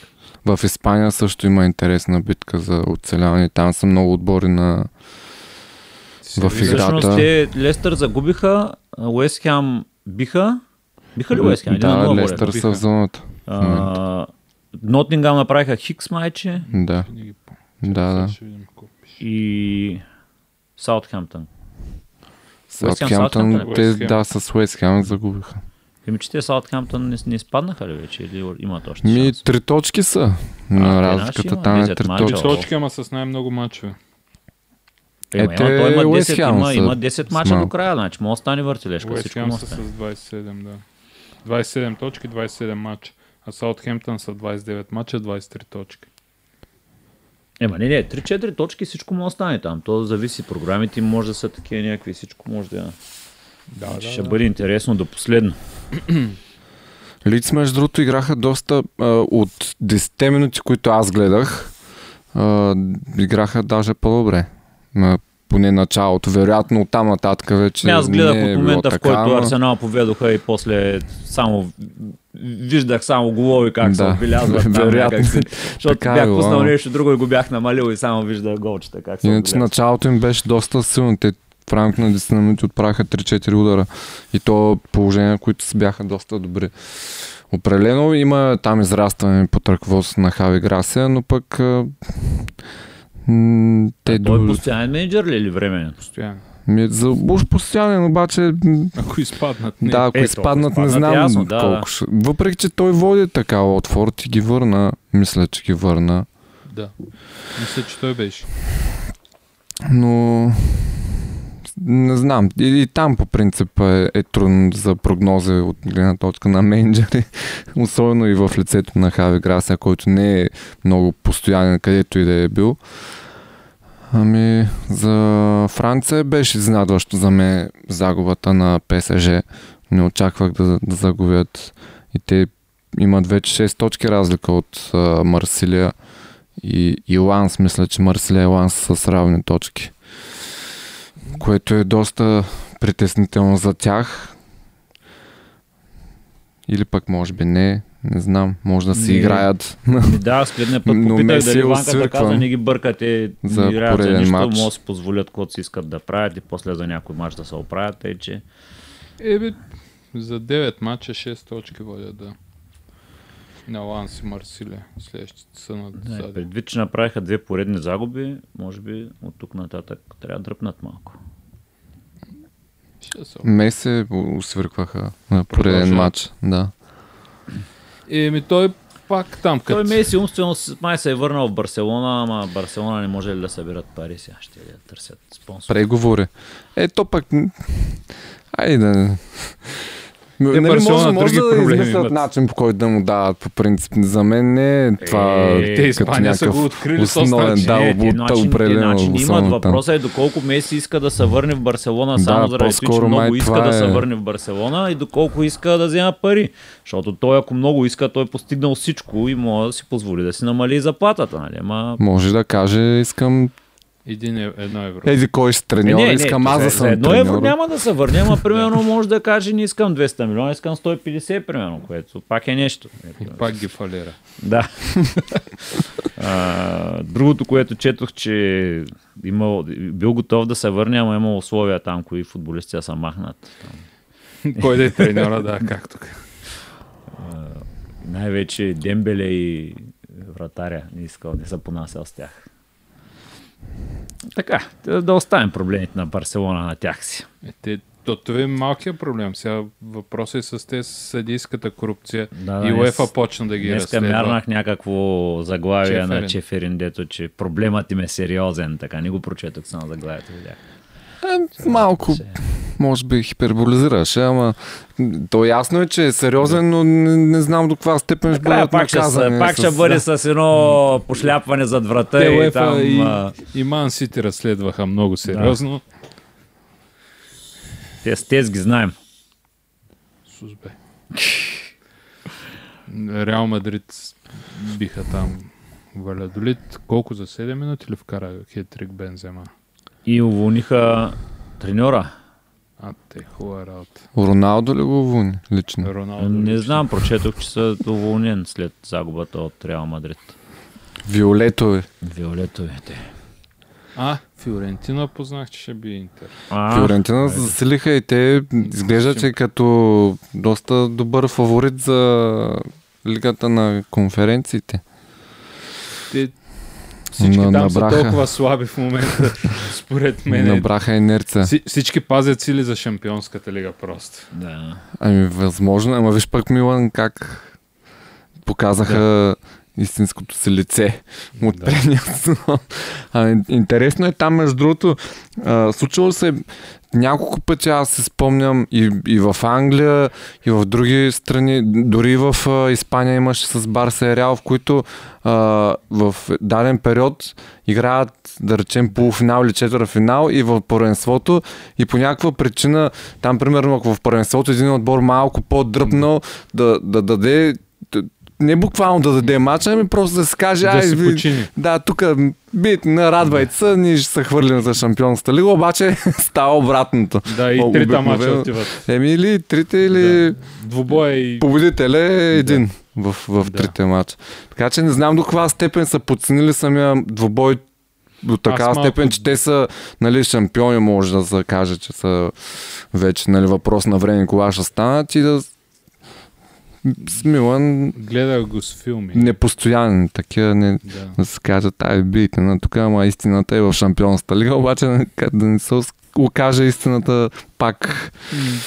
В Испания също има интересна битка за оцеляване. Там са много отбори на в всъщност те Лестър загубиха, Уест Хем биха. Биха ли Уест Хем? Да, Лестър са в зоната. Нотингам направиха Хикс майче. Да. Да, да. И Саутхемптън. Саутхемптън, те да, с Уест Хем загубиха. Еми, че те Саутхемптън не, не изпаднаха ли вече? Или имат още шанс? Ми, три точки са. На разликата там е три точки. Три точки, ама с най-много мачове. Е, е, той има десет, има, има десет мача до края, значи може да стане въртележка. Уест Хем са с двайсет и седем, да. двайсет и седем точки, двайсет и седем мача. А Саутхемптън са двайсет и девет мача, двайсет и три точки. Ема не, не, три-четири точки всичко може да стане там. То зависи, програмите може да са такива някакви, всичко може да... да, да ще да, бъде да. Интересно до последно. Лиц, между другото, играха доста а, от десетте минути, които аз гледах, а, играха даже по-добре. На, поне началото. Вероятно от там нататък вече. Аз гледах не е от момента, в който Арсенал поведоха и после само виждах само голови как да. Се отбелязват. Вероятно. Се... Защото така бях пуснал нещо друго и го бях намалил и само виждах голчета. Как се иначе отбелязват. Началото им беше доста силно. Те в рамките на десет минути отправиха три-четири удара. И то положения, които си бяха доста добри. Определено има там израстване под ръководството на Хави Грасия, но пък... Те той е постоянен менеджер ли или временен? Постоянен. Уж постоянен, обаче... Ако изпаднат, не, да, ако е, изпаднат, не знам ясно, да, колко ще... Да. Въпреки, че той води така Уотфорд и ги върна. Мисля, че ги върна. Да. Мисля, че той беше. Но... Не знам. И, и там по принцип е, е трудно за прогнози от гледна точка на менеджери. Особено и в лицето на Хави Грасия, който не е много постоянен, където и да е бил. Ами за Франция беше изненадващо за мен загубата на ПСЖ. Не очаквах да, да загубят. И те имат вече шест точки разлика от а, Марсилия и, и Ланс. Мисля, че Марсилия и Ланс са с равни точки. Което е доста притеснително за тях. Или пък може би не, не знам, може да си не, играят. Да, следния път попитах дали Ванката каза, не ги бъркате, не играят за нищо, може да си позволят каквото си искат да правят и после за някой мач да се оправят. Тъй, че... Еби, за девет мача шест точки водят, да. На Ланс и Марсилия. Следващите са на задни. Предвид, че направиха две поредни загуби, може би от тук нататък трябва да дръпнат малко. Месе усвъркваха на пореден матч. Да. Еми той пак там като... Той Меси умствено май се е върнал в Барселона, ама Барселона не може ли да събират пари сега? Ще да търсят спонсор. Преговори. Е, то пак... Айде... Е, нали, може, може да измислят начин, по който да му дават, по принцип. За мен не е това е, е, като някакъв основен дал от определено. Въпросът е доколко Меси иска да се върне в Барселона само да, заради това, че много иска е... да се върне в Барселона и доколко иска да взема пари. Защото той, ако много иска, той е постигнал всичко и може да си позволи да си намали заплатата. Нали? Ма... Може да каже, искам... Един е, едно евро. Еди кой ще треньор, е, не, искам не, аз да съм треньор. Едно евро няма да се върне, ама примерно може да каже не искам двеста милиона, искам сто и петдесет примерно, което пак е нещо. И пак ги фалира. Да. а, другото, което четох, че имал, бил готов да се върне, ама имал условия там, кои футболисти са махнат. Кой да е треньора, да, както. Най-вече Дембеле и вратаря не искал, не се понасял с тях. Така, да оставим проблемите на Барселона на тях си. Те, то това е малкият проблем. Сега въпросът е с те съдийската корупция да, и УЕФА с... почна да ги разследва. Днеска мярнах някакво заглавие Чеферин. на Чеферин, дето, че проблемът им е сериозен. Така, не го прочетох само заглавието. Видях. Е, малко, може би хиперболизираш, ама то ясно е, че е сериозен, но не, не знам до каква степен ще бъдат наказани. Пак ще бъде с, с едно пошляпване зад врата. Те, и там... И, а... и Ман Сити разследваха много сериозно. Да. Тез ги знаем. Сузбе. Реал Мадрид биха там Валядолит. Колко за седем минути ли вкара хетрик Бензема? И уволниха треньора. А, те хубава работа. Роналдо ли го уволни лично? Роналдо не лично. Знам, прочетох, че са уволнен след загубата от Реал Мадрид. Виолетове. Виолетовете. А, Фиорентина познах, че ще би Интер. А, Фиорентина е. Заселиха и те изглеждат, че като доста добър фаворит за лигата на конференциите. Те... Всички на, там набраха. Са толкова слаби в момента, според мен. Набраха инерция. Всички пазят сили за Шампионската лига просто. Да. Ами възможно, ама виж пък Милан как показаха да. Истинското си лице от да. Предния сезон. Интересно е там, между другото, а, случило се няколко пъти, аз се спомням и, и в Англия, и в други страни, дори в а, Испания имаше с Барса и Реал, в които а, в даден период играят, да речем, полуфинал или четвърфинал и в първенството и по някаква причина, там примерно ако в първенството един отбор малко по-дръпнал, да, да даде не буквално да даде мача, ами просто да се каже, да ай, ви, да, тук бийте, нарадвайте се, ние ще се хвърлим за Шампионската лига, обаче става обратното. Да, и трита мача отиват. Еми или трите, или да. И... победител е един да. в, в да. трите мача. Така че не знам до каква степен са подценили самия двубой до такава малко... степен, че те са, нали, шампиони, може да се каже, че са вече, нали, въпрос на време, кога ще станат и да с Милан... Гледах го с филми. Непостоянни такива, не, да. Да се кажат, ай, бийте на тук, ама истината е в Шампионската лига, обаче да не се окаже истината пак. Mm.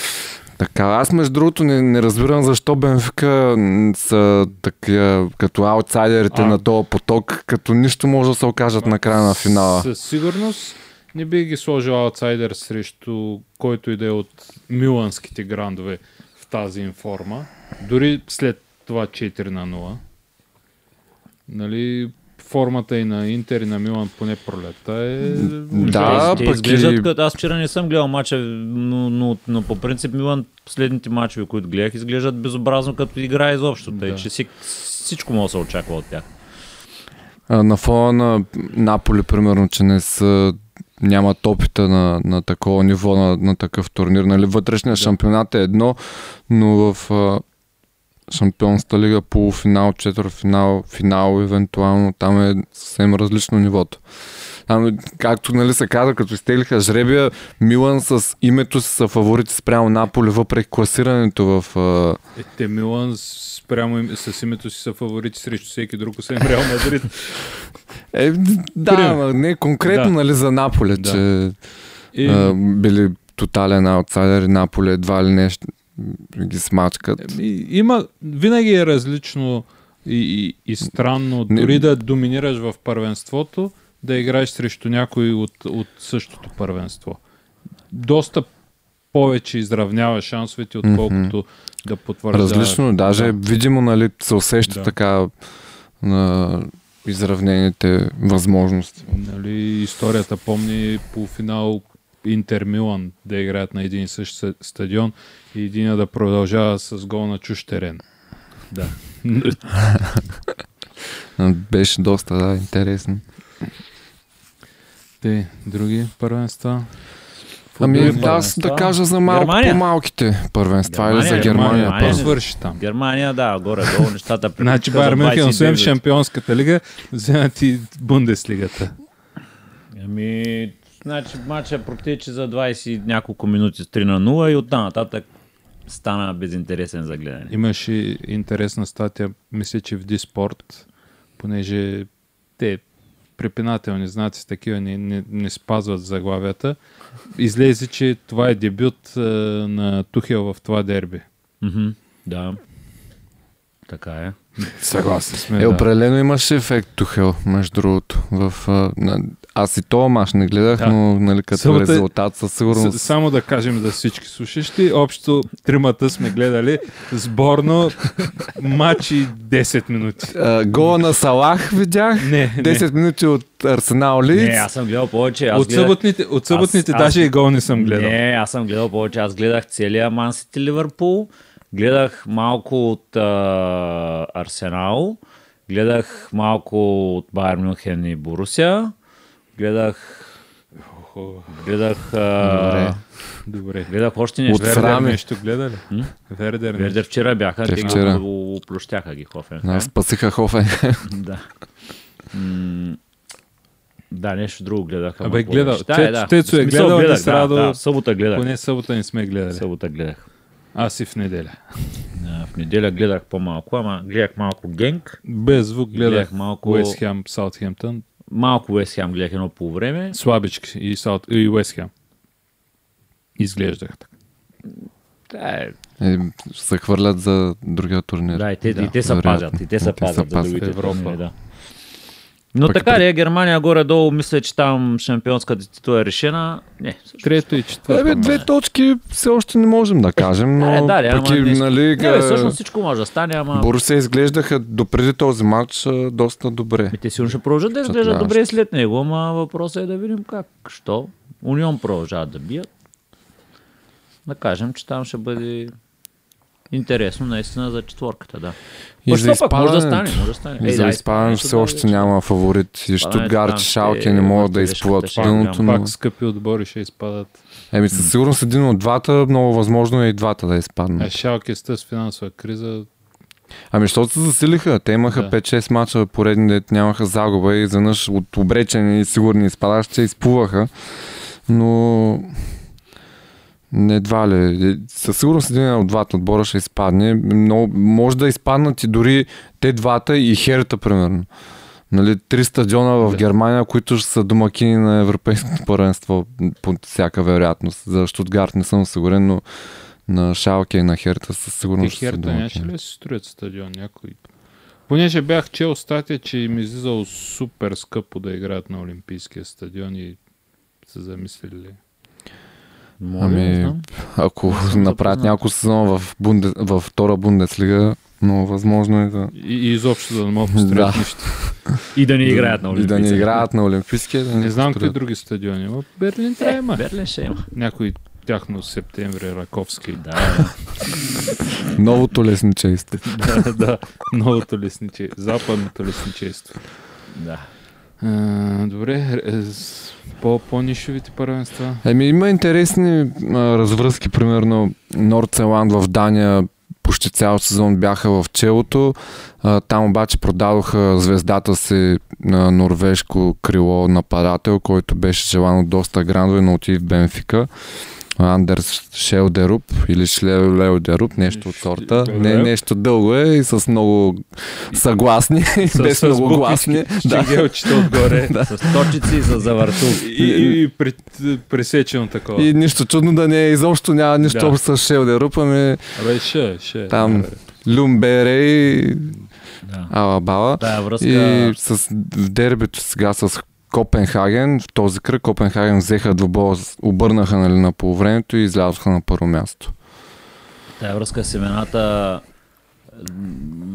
Така, аз между другото не, не разбирам защо Бенфика са такива като аутсайдерите а, на този поток, като нищо може да се окажат а, на края на финала. Със сигурност не би ги сложил аутсайдер срещу който иде от миланските грандове в тази информа. Дори след това четири на нула, нали, формата и на Интер и на Милан поне пролетта е... Да, те, пък изглеждат, и... като... Аз вчера не съм гледал матча, но, но, но по принцип Милан последните матчове, които гледах, изглеждат безобразно като игра изобщо. Да. Тъй, че си, всичко може да се очаква от тях. А, на фона на Наполи, примерно, че не са... нямат опита на, на такова ниво, на, на такъв турнир. Нали, вътрешния да. Шампионат е едно, но в а, Шампионската лига полуфинал, четвърфинал, финал, евентуално, там е съвсем различно нивото. Там, както, нали, се каза, като изтеглиха жребия, Милан с името си са фаворити спрямо Наполи, въпреки класирането в... А... Е, те Милан спрямо им, с името си са фаворити срещу всеки друг, освен Реал Мадрид. Е, да, но не конкретно, да. Нали, за Наполе, да. Че и... а, били тотален аутсайдер и Наполе едва ли нещо ги смачкат. И, има, винаги е различно и, и, и странно, дори не... да доминираш в първенството, да играеш срещу някой от, от същото първенство. Доста повече изравнява шансовете, отколкото mm-hmm. да потвърждава. Различно, даже да. видимо, нали, се усеща да. така на изравнените възможности. Нали, историята помни полуфинал Интер Милан да играят на един и същ стадион и един да продължава с гол на чуж терен. Да. Беше доста да, интересно. Те, други първенства? Ами първенства? Аз да кажа за малко по-малките първенства Германия, или за Германия. Германия свърши там. Германия, да, горе-долу нещата. Значи Байер Мюнхен, освен в Шампионската лига, вземат и Бундеслигата. Ами, значи матчът протече за двайсет няколко минути с три на нула и оттам нататък стана безинтересен за гледане. Имаше интересна статия, мисля, че в Диспорт, понеже те препинателни знаци такива не, не, не спазват заглавията. Излезе, че това е дебют а, на Тухел в това дерби. Mm-hmm. Да. Така е. Съгласен сме. Е, определено да. имаше ефект Тухел, между другото. В, а, аз и този мач не гледах, да. но нали, като Събота... резултат със сигурност. Само да кажем за да всички слушащи, общо тримата сме гледали сборно матчи десет минути. А, гола на Салах видях, не, десет не. минути от Арсенал Лиц. Не, аз съм гледал повече. Аз от гледах... съботните, от съботните аз, даже аз... и гол не съм гледал. Не, аз съм гледал повече. Аз гледах целия Ман Сити Ливърпул. Гледах малко от а, Арсенал, гледах малко от Байер Мюнхен и Борусия, гледах гледах а, добре. Гледах още нещо. От Вердер нещо гледа ли? М? Вердер, Вердер вчера бяха, те вчера. Го оплощяха ги Хофенхайм. Спасиха Хофенхайм. Да. М- Да, нещо друго гледах. Абе гледал, Тецо е гледал, не с Радо. Да, да, събота гледах. Поне събота не сме гледали. Събота гледах. Аз и в неделя. А, в неделя гледах по-малко, ама гледах малко Генк. Без звук гледах Уест Хем, Саутхемптън. Малко Уест Хем гледах едно по време. Слабички и, Саут... и Уест Хем. Изглеждах така. Да, е... ще се хвърлят за другия турнир. Да, и те, да, и те са пазят. И те са пазят за другите Европа. Турнири, да. Но пък така ли е, Германия горе-долу, мисля, че там шампионската титла е решена. Не, всъщност. Трето и четвърто. Е, две точки все още не можем да кажем, но... Е, да, да, пък ама, и, нали, не, бе, всъщност всичко може да стане, ама... Борусия изглеждаха допреди този матч доста добре. И те сигурно ще продължат да изглеждат добре и след него, ама въпросът е да видим как. Що? Унион продължават да бият. Да кажем, че там ще бъде... Интересно, наистина, за четворката, да. И за изпадането все още няма фаворит. И Штутгарт, Шалке е, не могат да изплуват дъното. Пак скъпи отбори ще изпадат. Еми със сигурност един от двата, много възможно е и двата да изпаднат. А Шалке с тази финансова криза... Ами защото се засилиха. Те имаха да. пет шест мача поредни, дето нямаха загуба и изведнъж от обречени и сигурни изпадащи се изплуваха. Но... Не едва ли. Със сигурност един от двата отбора ще изпадне. Но може да изпаднат и дори те двата и Херта, примерно. Нали, три стадиона в Германия, които ще са домакини на европейското първенство по всяка вероятност. За Штутгарт не съм сигурен, но на Шалке и на Херта със сигурност ще са домакини. Те Херта не ли се строят стадион някой? Понеже бях чел статия, че им излизало супер скъпо да играят на Олимпийския стадион и се замислили. Може, ами, ако направят няколко сезона в, Бунде, в втора Бундеслига, но възможно е да... И, и изобщо да не могат построят нищо. И да не играят на Олимпийския. И да не играят на Олимпийския. Да не, не знам какви други стадиони, но Берлин трябва има. Берлин ще има. Някой тяхно септември, Раковски. Да. Новото лесничейство. Да, да. Новото лесничейство. Западното лесничейство. Да. Добре, по-нишовите първенства? Еми, има интересни а, развръзки, примерно Нордселанд в Дания почти цял сезон бяха в челото, а, там обаче продадоха звездата си на норвежко крило нападател, който беше желан от доста грандове, но отиде в Бенфика. Андерс Шелдеруп или Шлеудеруп, нещо от сорта. Не, нещо дълго е и с много съгласни, с, без с много буквички, гласни. Да. Гелчета отгоре, да. С точици за завъртувки. И, и, и пресечено такова. И нищо чудно да не е, изобщо няма нищо да. общо с Шелдеруп, ами... Абе, ще, ще. Там Люмбере и да. Алабала. Да, връзка... И с дербито сега с Копенхаген, в този кръг Копенхаген взеха двобоя, обърнаха нали, на полувремето и излязоха на първо място. Тая връзка с имената,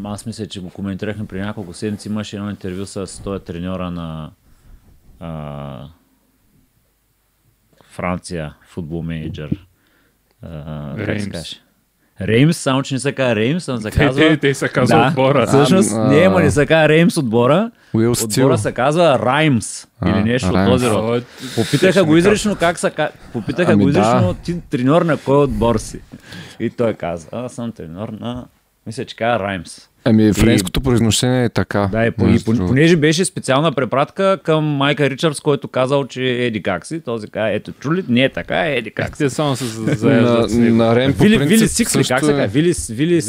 аз мисля, че го коментирахме при няколко седмици, имаше едно интервю с този треньора на а, Франция, футбол менеджер. А, Реймс. Реймс, само че не се казва Реймс, а се казва... Те, те, те се казва да, отбора. Всъщност, а, не, ма не се казва Реймс отбора, отбора се казва Раймс или нещо Раймс. От този род. Попитаха го изрично как се казва. Попитаха ами го изрично, да. Ти треньор на кой отбор си? И той каза, аз съм треньор на... Мисля, че казва Раймс. Ами френското и... произношение е така. Да, и понеже беше специална препратка към Майка Ричардс, който казал, че еди как си, този каза, ето чули, не е така, еди как си. Само се заеждат. На Рем по принцип Вили Сикли, как се казва? Вили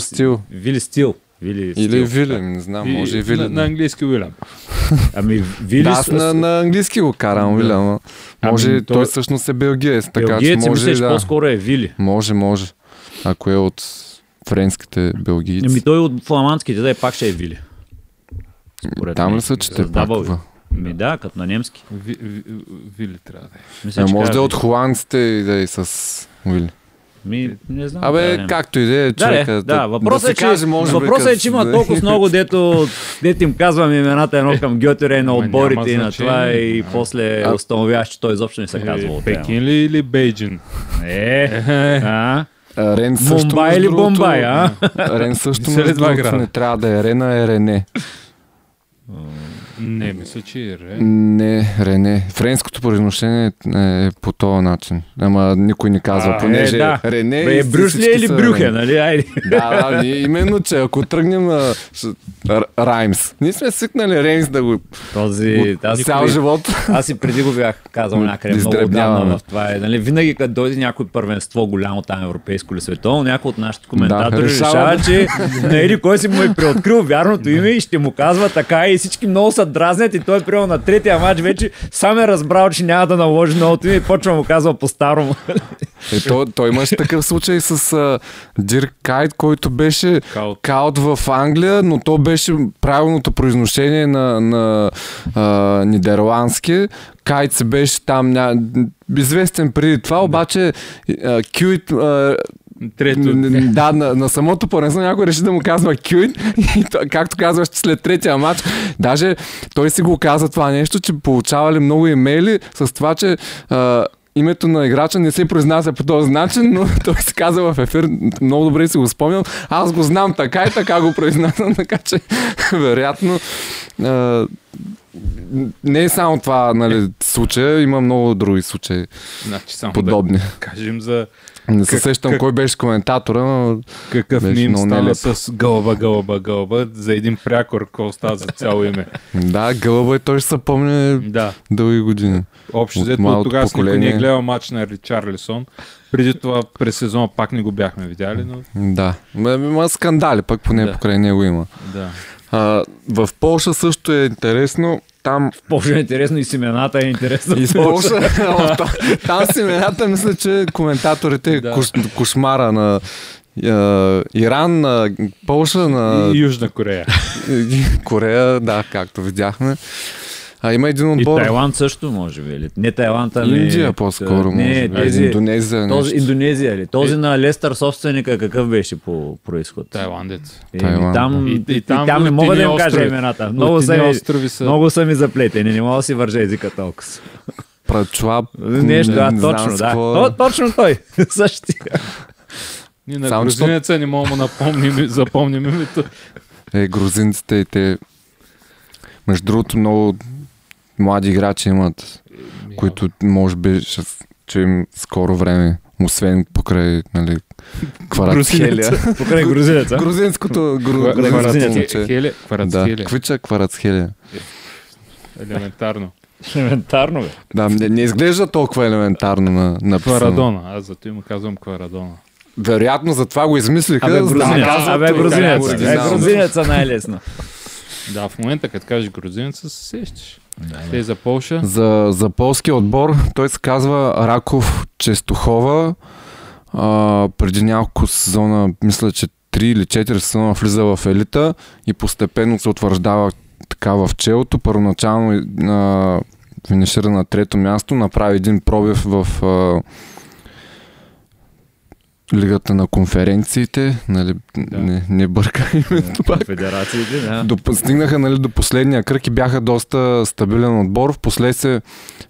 Стил. Вили Стил. Или Вилем, не знам, може и Вилем. На английски Уилям. Ами Вилис... Да, на английски го карам Уилям. Може, той всъщност е белгиец. Белгиец си мислиш, по-скоро е Вили. Може, може. Ако е от... френските белгийци. Ами той от фламандските, да и пак ще е Вили. Според там ли са, че те паква? Ми да, като на немски. Ви, ви, Вили трябва да е. Мисля, а, може да е от холандците и да е с Вили. Ми, не знам. Абе, да, както и да е човека. Да, въпросът да е, че, каже, въпросът е, че има толкова много, дето, дето им казвам имената едно към Гьотере на отборите и на това и после а... установяваш, че той изобщо не се казва от тема. Пекин ли или Бейджин? Е, а? Рен също, Бомбай или другото, Бомбай, а? Рен също между другото не трябва да е Рена, е Рене. Не, мисля, че е Рене. Не, Рене. Френското произношение е по този начин. Ама никой не казва, а, понеже е, да. Рене... Бе, е Брюш ли или Брюхе, нали? Айде. Да, да, именно, че ако тръгнем на Раймс. Ние сме свикнали Реймс да го... Този... От... Цял никой... живот. Аз си преди го бях казал някъде много отдавна в това. Е, нали? Винаги, като дойде някой първенство голямо там европейско или световно, някой от нашите коментатори да, решава, да. Че на еди кой си му е преоткрил вярното име и ще му казва така и всички много са дразнят и той е приел на третия матч вече сам е разбрал, че няма да наложи новото име и почва му казва по-старому. Е, той то имаше такъв случай с Дирк uh, Кайт, който беше каут в Англия, но то беше правилното произношение на, на uh, нидерландски. Кайт се беше там ня... известен преди това, обаче Кюит... Uh, uh, Трето. Да, на, на самото първенство някой реши да му казва Кюин и както казваш, след третия матч, даже той си го каза това нещо, че получавали много имейли с това, че а, името на играча не се произнася по този начин, но той си каза в ефир, много добре си го спомням, аз го знам така и така го произнасям, така че вероятно... А, не е само това нали, случая, има много други случаи значи, само подобни. Да кажем за... Не се сещам как... кой беше коментатора, но... Какъв мим стана нелеп. С гълба, гълба, гълба, за един прякор, какво става за цяло име. Да, гълба и той ще се помня да. Дълги години. Общо взето от, от тогава си не е гледал матч на Ричарлисон. Преди това през сезона пак не го бяхме видяли, но... Да, има скандали, пък поне да. Покрай него има. Да. А, в Полша също е интересно. Там... В Полша е интересно и семената е интересно. И в Полша. Там семената, мисля, че коментаторите да. Кош, кошмара на е, Иран, на Полша, на... И Южна Корея. Корея, да, както видяхме. А има един отбор. И Тайланд също може би. Ли? Не Тайланд, ами... Индия по-скоро не, може би. Тези... Индонезия. Този, Индонезия ли? Този е... на Лестър собственика какъв беше по происход? Тайландец. Е, Тайланд, там, да. и, и, и там, там не мога да им кажа имената. Много са, ми, са... много са ми заплетени. Не мога да си вържа езика толкова. Прачуап. Нещо, а точно, да. О, точно той. Същия. Ние на грузинеца не мога да напомним, запомним името. Е, грузинците и те... Между другото, много млади играчи имат, които може би ще, ще им скоро време, освен покрай нали, Кварадхелия. Покрай грузинеца. Грузинското грузинеца. Кварадхелия. Квича Кварадхелия. Елементарно. Елементарно бе. Да, не, не изглежда толкова елементарно на, написано. Кварадона, аз зато им казвам Кварадона. Вероятно за това го измислиха. Абе грузинеца. Абе грузинеца. Абе грузинеца най-лесно. Да, в момента, като кажеш грузинеца, се сещаш. Да, да. Те за Полша. За, за полския отбор, той се казва Раков Честохова. А, преди няколко сезона, мисля, че три или четири сезона влиза в елита и постепенно се утвърждава така в челото. Първоначално а, финишира на трето място, направи един пробив в а, Лигата на конференциите, нали, да. не, не бърка името пак. Конфедерациите, да. До, стигнаха нали, до последния кръг и бяха доста стабилен отбор. Впоследствие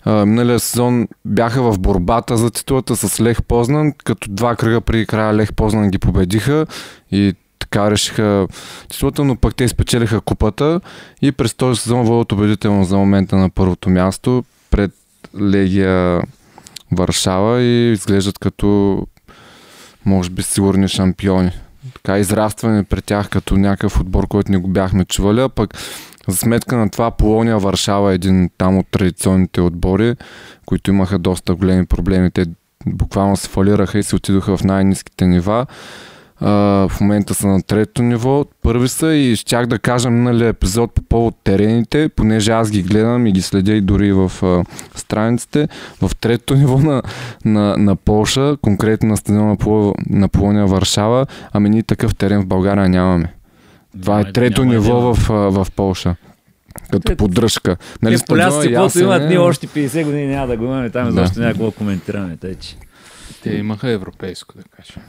миналия сезон бяха в борбата за титулата с Лех Познан, като два кръга преди края Лех Познан ги победиха и така решиха титулата, но пък те спечелиха купата и през този сезон водят убедително за момента на първото място пред Легия Варшава и изглеждат като може би сигурни шампиони. Така израстване при тях като някакъв отбор, който не го бяхме чували, а пък за сметка на това Полония Варшава е един там от традиционните отбори, които имаха доста големи проблеми. Те буквално се фалираха и се отидоха в най-низките нива. А, в момента са на трето ниво, първи са и щях да кажа миналия епизод по повод терените, понеже аз ги гледам и ги следя и дори в а, страниците. В трето ниво на, на, на Полша, конкретно на стадиона на Полония Варшава, ами ние такъв терен в България нямаме. Това е трето няма, ниво няма. В, а, в Полша. Като поддръжка. Нали, е, поляците, които имат ние още петдесет години няма да го имаме там, да. Защото някакво коментираме. Тъй, че... Те имаха европейско, да кажем.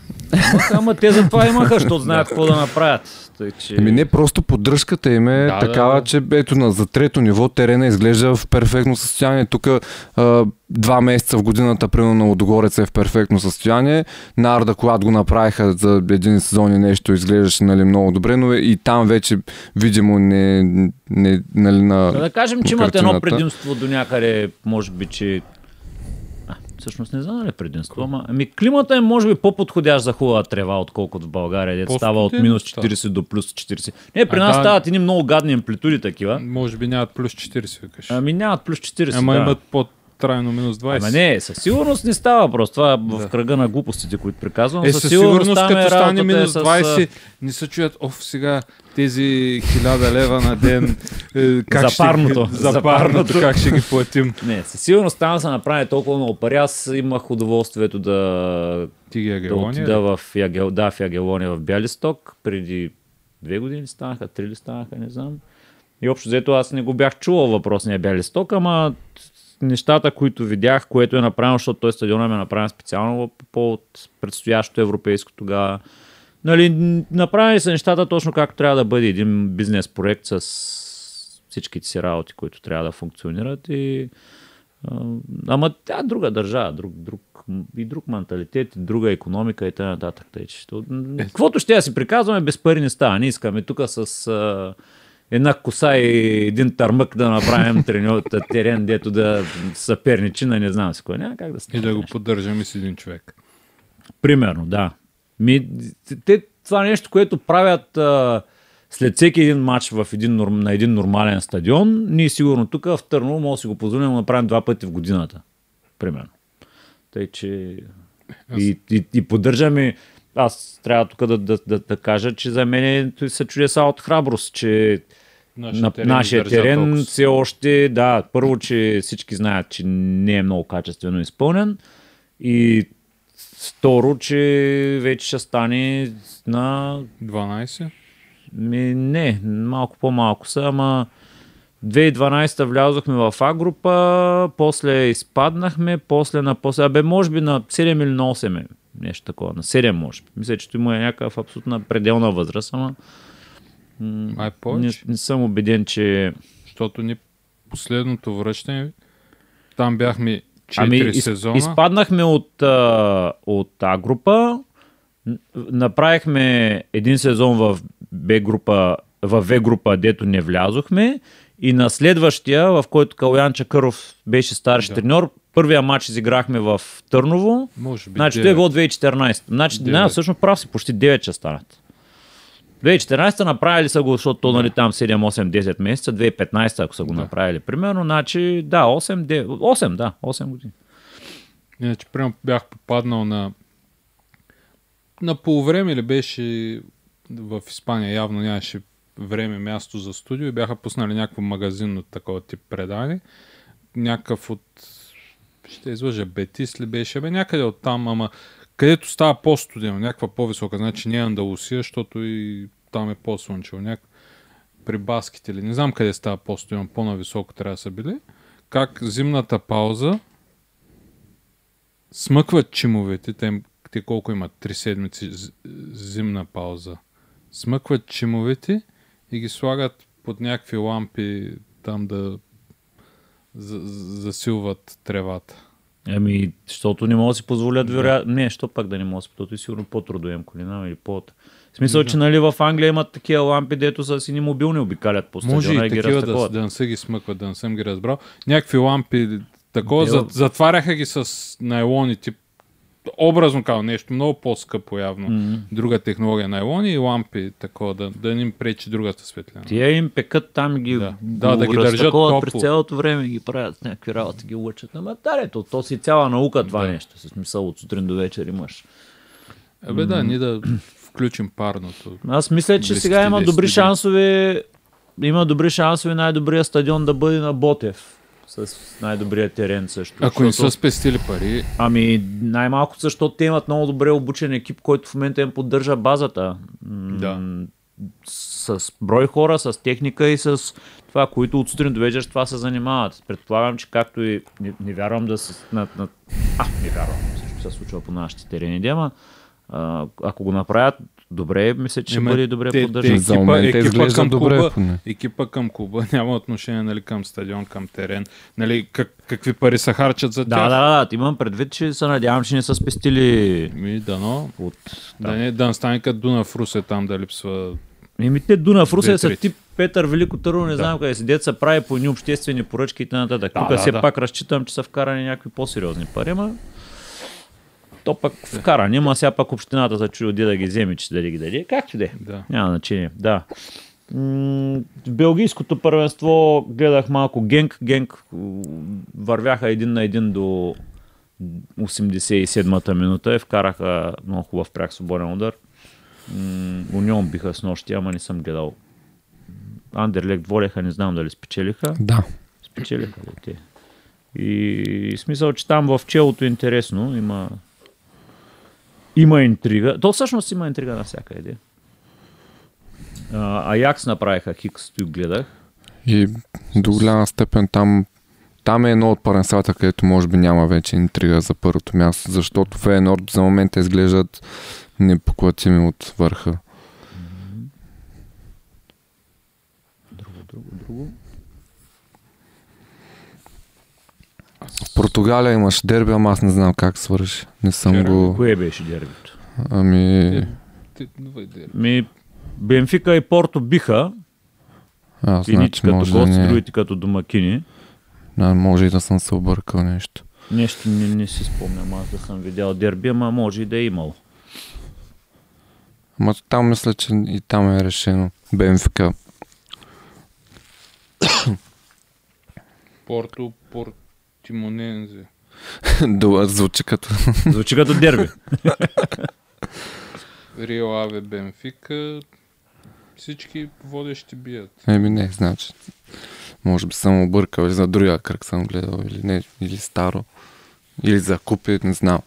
Ама те за това имаха, защото знаят какво да направят. Тъй, че... Еми не, просто поддръжката им е да, такава, да, да. Че ето на за трето ниво терена изглежда в перфектно състояние. Тук а, два месеца в годината, примерно на Лодогорец е в перфектно състояние. На Арда, когато го направиха за един сезон и нещо, изглеждаше нали, много добре, но и там вече видимо не... не нали, на да, да кажем, че имат едно предимство до някъде, може би, че всъщност не знам ли предимство, ама ами климата е може би по-подходящ за хубава трева, отколкото в България, дето става от минус четирийсет до плюс четирийсет. Не, при а нас да, стават едни много гадни амплитуди такива. Може би нямат плюс четирийсет, викаш. Ами нямат плюс четирийсет, ама да. Имат под трайно минус двайсет. Ама не, със сигурност не става просто. Това е в да. Кръга на глупостите, които приказвам. Е, със, със сигурност, сигурност като стане минус двайсет, е с... не се чуят, оф, сега тези хиляда лева на ден. Как за парното. Ще, за, за парното, как ще ги платим. Не, със сигурност там да се направи толкова много пари. Аз имах удоволствието да... Ти да отида в, Ягел... да, в Ягелония, в Бялисток. Преди две години станаха, три ли станаха, не знам. И общо взето аз не го бях чувал въпросния Бялисток, ама... Нещата, които видях, което е направено, защото той стадионът ме направен специално по предстоящото европейско тогава. Нали, направени са нещата точно както трябва да бъде един бизнес проект с всичките си работи, които трябва да функционират. И, а, ама тя друга държава, друг, друг, и друг менталитет, и друга економика и т.н. Каквото ще я си приказваме, без пари не става. Не искаме тук с... А, една коса и един търмък да направим тренировата терен, дето да съперничи на не знам си кой. Няма как да стане. И да го поддържаме с един човек. Примерно, да. Ми, те, това нещо, което правят а, след всеки един матч в един, на един нормален стадион, ние сигурно тук в Търново може да си го позволим да направим два пъти в годината. Примерно. Тъй, че аз... и, и, и поддържаме. Аз трябва тук да, да, да, да кажа, че за мен са чудеса от храброст, че нашия на, терен, нашия терен все още, да, първо, че всички знаят, че не е много качествено изпълнен и второ, че вече ще стане на... дванайсет? Не, малко по-малко са, ама две хиляди и дванайсета влязохме в А-група, после изпаднахме, после на... После, абе, може би на седем или на осем. Нещо такова. На седем може. Мисля, че той му е някакъв абсолютно пределна възраст, ама м- не, не съм убеден, че... Защото ни последното връщане, там бяхме четири ами, из, сезона. Изпаднахме от, а, от А-група, направихме един сезон в Б-група, в В-група, дето не влязохме и на следващия, в който Калоян Чакъров беше старши да. треньор, първия матч изиграхме в Търново. Може би значи, той е било две хиляди и четиринайсета. Значи, не, всъщност прав си, почти девет ще станат. две хиляди и четиринайсета направили са го, защото то, нали, там седем, осем, десет месеца, две хиляди и петнайсета, ако са го да. направили. Примерно, значи, да, осем, девет, осем, да, осем години. Иначе, примерно, бях попаднал на на полувреме или беше в Испания, явно нямаше време, място за студио и бяха пуснали някакво магазинно такова тип предание. Някакъв от ще излъжа Бетис ли беше, бе някъде от там, ама където става по-студено, някаква по-висока, значи не е Андалусия, защото и там е по-слънчево. Няк... при баските ли, не знам къде става по-стоян, по-нависоко трябва да са били, как зимната пауза смъкват чимовете, те, те колко имат, три седмици зимна пауза, смъкват чимовете и ги слагат под някакви лампи там да засилват тревата. Ами, защото не мога да си позволят вероятно. Не, що пак да не мога да си позволят, и сигурно по-трудоем колина или по. В смисъл, че нали в Англия имат такива лампи, дето са сини мобилни обикалят по стадиона. Може и такива да, да не са ги смъкват, да не съм ги разбрал. Някакви лампи, такова, Бел... затваряха ги с найлони, тип образно казано, нещо много по-скъпо явно. Mm-hmm. Друга технология, найлони и лампи, такова, да, да не им пречи другата светлина. Тия им пекат там ги, да, да, да ги държат топло. През цялото време ги правят някакви работи, ги лъчат. Ама тарето, то си цяла наука това да. Нещо, с смисъл от сутрин до вечер имаш. Абе да, ние да включим парното. Аз мисля, че сега има добри шансове, има добри шансове най-добрия стадион да бъде на Ботев. С най-добрия терен също. Ако защото... не са спестили пари... Ами най-малко, защото те имат много добре обучен екип, който в момента им поддържа базата. Да. С брой хора, с техника и с това, които от сутрин до вечер това се занимават. Предполагам, че както и... Не, не вярвам да се... На, на... А, не вярвам, също се случва по нашите терени. Дема, а, ако го направят, добре, мисля, че Ема, бъде добре те, поддържан. Те, за момента изглежда към добре. Клуба, екипа към клуба няма отношение, нали, към стадион, към терен. Нали, как, какви пари са харчат за тях? Да, да, да. Имам предвид, че се надявам, че не са спестили... Ми, дано. От, да, не, да не стане като Дунав Русе там да липсва... Еми те Дунав Русе са тип Петър Велико Търно, не да. Знам къде седят, са прави по едни обществени поръчки и т.н. Да, тук да, все да. Пак разчитам, че са вкарани някакви по-сериозни пари, ма... То пък вкара, няма сега пак общината за чуди да ги вземе, че да ги даде. Както де? Да. Няма значение, да. М- Белгийското първенство гледах малко Генк. Генк вървяха един на един до осемдесет и седмата минута и вкараха много хубав пряк свободен удар. М- Унион биха с нощи, ама не съм гледал. Андерлект волеха, не знам дали спечелиха. Да. Спечелиха ли те? И смисъл, че там в челото интересно има... Има интрига. То всъщност има интрига на всяка идея. Аякс направиха Хикс, тук гледах. И до голяма степен там, там е едно от паренствата, където може би няма вече интрига за първото място, защото Фейенорд за момента изглеждат непоклатими от върха. Друго, друго, друго. В Португалия имаш дерби, ама аз не знам как свърши. Не съм дерби. Го... Кое беше дербито? Ами... Ми... Бенфика и Порто биха. А, едните като гости, другите като домакини. Да, може и да съм се объркал нещо. Нещо не, не си спомням, аз да съм видял дерби, ама може и да е имало. Ама там мисля, че и там е решено. Бенфика. Порто, Порто. Монензи. Звучи като... Звучи като дерби. Рио Аве Бенфика. Всички водещи бият. Еми не, значи. Може би съм объркал или за другия кръг съм гледал. Или не, или старо. Или за купи, не знам.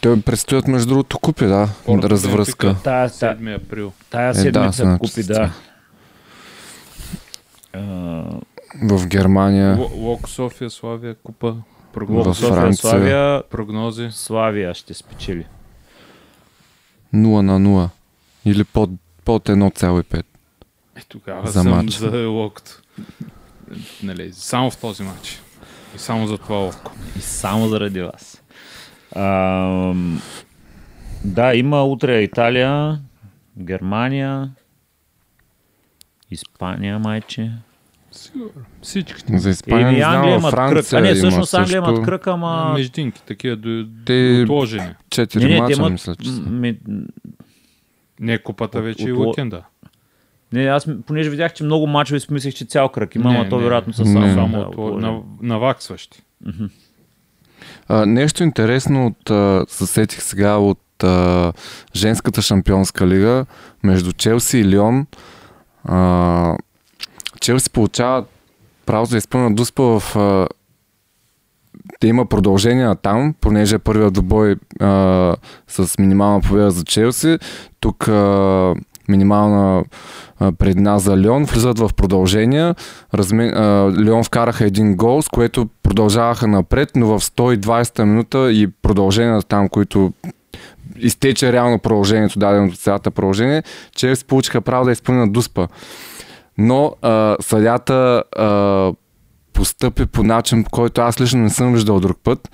Той предстоят между другото купи, да. Порто развръзка. Тая, тая, седми април. Тая седмица е, да, купи, да. Uh... В Германия. Л- Лок София, Славия, Купа. Прогнози. В Франция. Славия, прогнози. Славия ще спечели. нула на нула. Или под, под едно цяло и пет. Е, тогава за съм матч. За Локто. Нали, само в този матч. И само за това Локко. И само заради вас. А, да, има утре Италия, Германия, Испания майче. Всичките. За Испания не знам, във Франция има също. А не, всъщност Англия имат кръг, ама... Междинки, такива отложени. Четири мача, мисля, че са. Не, купата вече и уикенда. Не, аз понеже видях, че много мачове мислех, че цял кръг има, ама то вероятно са само наваксващи. Нещо интересно съсетих сега от женската шампионска лига между Челси и Лион. Челси получава право да изпълнят дуспа в... А, да има продължение там, понеже е първият добой а, с минимална победа за Челси. Тук а, минимална предина за Леон, влизат в продължения. Размен... Леон вкараха един гол, с което продължаваха напред, но в сто и двадесета минута и продълженията там, които изтече реално продължението, дадено до цялата продължение, че получиха право да изпълнят дуспа. Но а, съдята а, постъпи по начин, който аз лично не съм виждал друг път.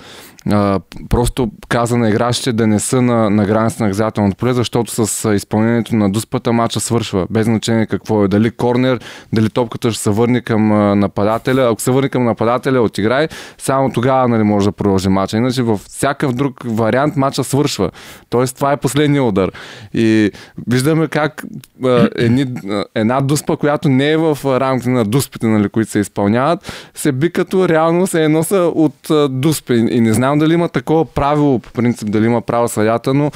А, просто каза на играчите да не са на, на граница на наказателното поле, защото с изпълнението на дуспата мача свършва. Без значение какво е. Дали корнер, дали топката ще се върне към нападателя. Ако се върне към нападателя, отиграй, само тогава нали, може да продължи мача. Иначе във всякакъв друг вариант мача свършва. Тоест това е последния удар. И виждаме как а, едни, една дуспа, която не е в рамките на дуспите, нали, които се изпълняват, се би като реално се е носа от а, дуспи. И не знам дали има такова правило, по принцип, дали има право съдята, но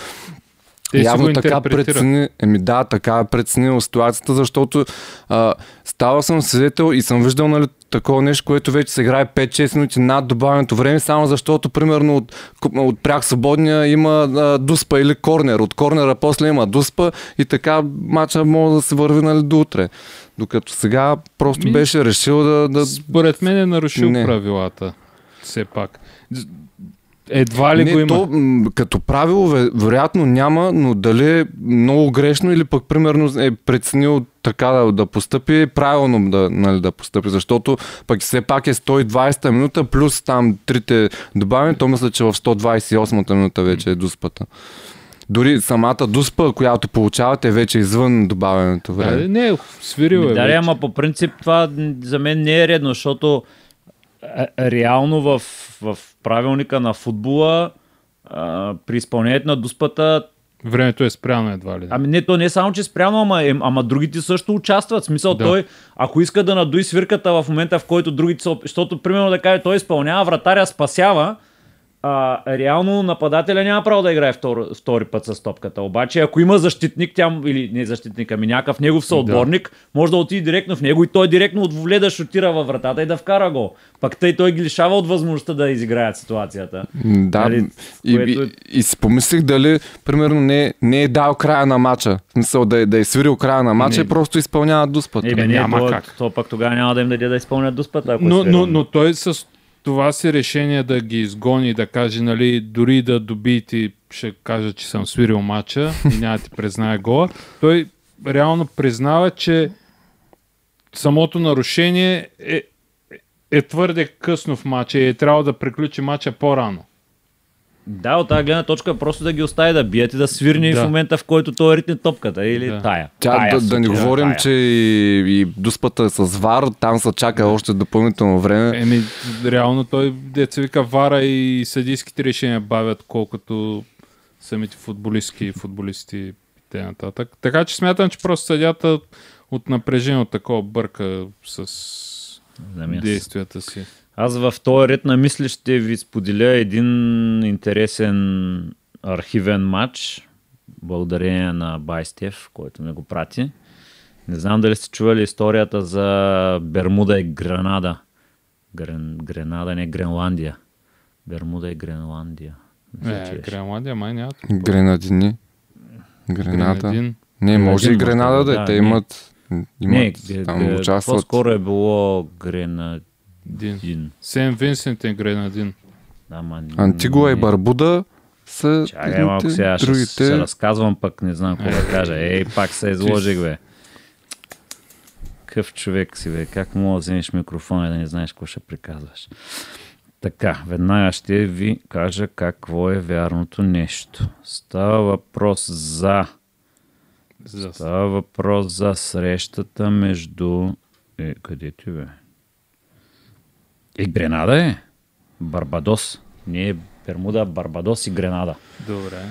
те явно така прецени, еми да, така е преценил ситуацията, защото а, ставал съм свидетел и съм виждал нали, такова нещо, което вече се играе пет-шест минути над добавеното време, само защото примерно от, от прях свободния има а, дуспа или корнер, от корнера после има дуспа и така мача може да се върви нали, до утре. Докато сега просто ми, беше решил да, да... Според мен е нарушил не. правилата. Все пак. Едва ли не, го има? То, като правило, вероятно няма, но дали е много грешно или пък примерно е преценил така да, да постъпи, правилно да, нали, да постъпи, защото пък все пак е сто и двадесета минута, плюс там трите добавим, то мисля, че в сто двадесет и осмата минута вече е дуспата. Дори самата дуспа, която получавате, вече извън добавеното време. Да, не, свирил е. Да, ама по принцип това за мен не е редно, защото реално в, в правилника на футбола а, при изпълнението на дуспата времето е спряно едва ли. Да. Ами не, то не е само, че е спряно, ама, е, ама другите също участват. В смисъл да. Той, ако иска да надуи свирката в момента, в който другите са... Защото, примерно да каже, той изпълнява, вратаря спасява, а, реално нападателя няма право да играе втори, втори път с топката. Обаче, ако има защитник, тя, или не защитник, ами някакъв негов съотборник, да. Може да отиде директно в него и той директно от вле да шутира във вратата и да вкара гол. Пак тъй той ги лишава от възможността да изиграят ситуацията. Да, нали, което... и, и, и си помислих дали, примерно, не, не е дал края на мача. В смисъл да, да е свирил края на мача не. и просто изпълнява дуспата. Не, не, то, то пък тогава няма да им даде да изпълнят дуспата. Ако но, е но, но той с това си решение да ги изгони, да каже, нали, дори да добиете, ще кажа, че съм свирил мача и няма да ти признае гола. Той реално признава, че самото нарушение е, е твърде късно в мача и е трябва да приключи мача по-рано. Да, от тази гледна точка просто да ги остави да бият и да свирне да. В момента, в който той ритне топката или да. тая. Тя, тая да, да не говорим, тая. че и, и дуспата е с вар, там се чака да. още допълнително време. Еми, реално той деца вика вара и съдийските решения бавят, колкото самите футболистки и футболисти и т.н. Така че смятам, че просто съдята от напрежение от такова бърка с действията си. Аз в този ред на мисли ще ви споделя един интересен архивен матч, благодарение на Байстев, който ме го прати. Не знам дали сте чували историята за Бермуда и Гренада. Грен... Гренада, не Гренландия. Бермуда и Гренландия. Е, Гренландия май няма. Гренадини. Гренада. Не, може и Гренада да, да те имат, имат не, там участват. По-скоро е било Гренадини. Дин. Сен Винсент и Гренадин. Ама, Антигуа не... и Барбуда са Чакай, малко сега, другите. Ще се разказвам, пък не знам какво да кажа. Ей, пак се изложих, бе. Къв човек си, бе. Как мога да вземеш микрофона и да не знаеш какво ще приказваш? Така, веднага ще ви кажа какво е вярното нещо. Става въпрос за... за... Става въпрос за срещата между... Е, къде ти, бе? И Гренада е. Барбадос. Не е Бермуда, Барбадос и Гренада. Добре.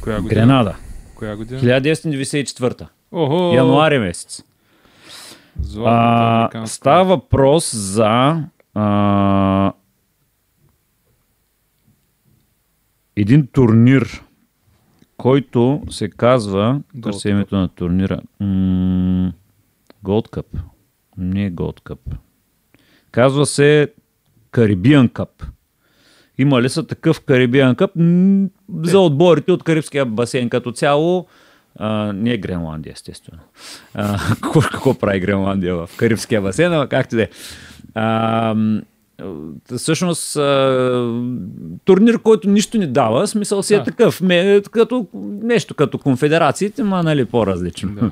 Коя година? Гренада. Коя година? хиляда деветстотин деветдесет и четвърта. Охо! Януари месец. А, става въпрос за а, един турнир, който се казва търси името на турнира. М- Gold Cup. Не е Gold Cup. Казва се Карибиан Къп. Има ли са такъв Карибиан Къп за отборите от Карибския басейн като цяло? А, не е Гренландия, естествено. А, какво, какво прави Гренландия в Карибския басейн, а както де. А, всъщност турнир, който нищо не дава, смисъл си е а. такъв. Ме, като, нещо като конфедерациите, ма нали по-различно. Да.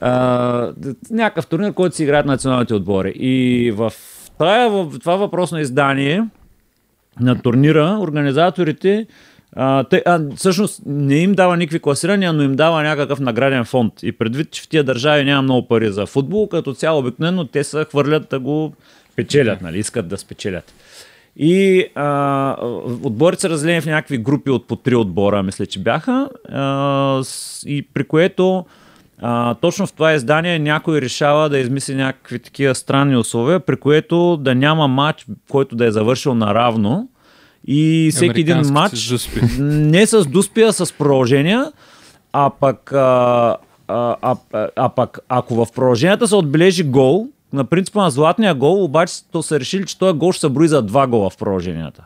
А, някакъв турнир, който си играят националните отбори. И в това, в това въпросно издание на турнира организаторите А, тъй, а, всъщност не им дава никакви класирания, но им дава някакъв награден фонд. И предвид, че в тия държави няма много пари за футбол, като цяло обикновено те се хвърлят да го печелят, нали, искат да спечелят. И а, отборите са разделени в някакви групи от по три отбора, мисля, че бяха. А, и при което а, точно в това издание някой решава да измисли някакви такива странни условия, при което да няма матч, който да е завършил наравно. И всеки един матч с не с дуспи, а с продължения, а пък, а, а, а, а пък ако в продълженията се отбележи гол, на принципа на златния гол, обаче то са решили, че този гол ще се брои за два гола в продълженията.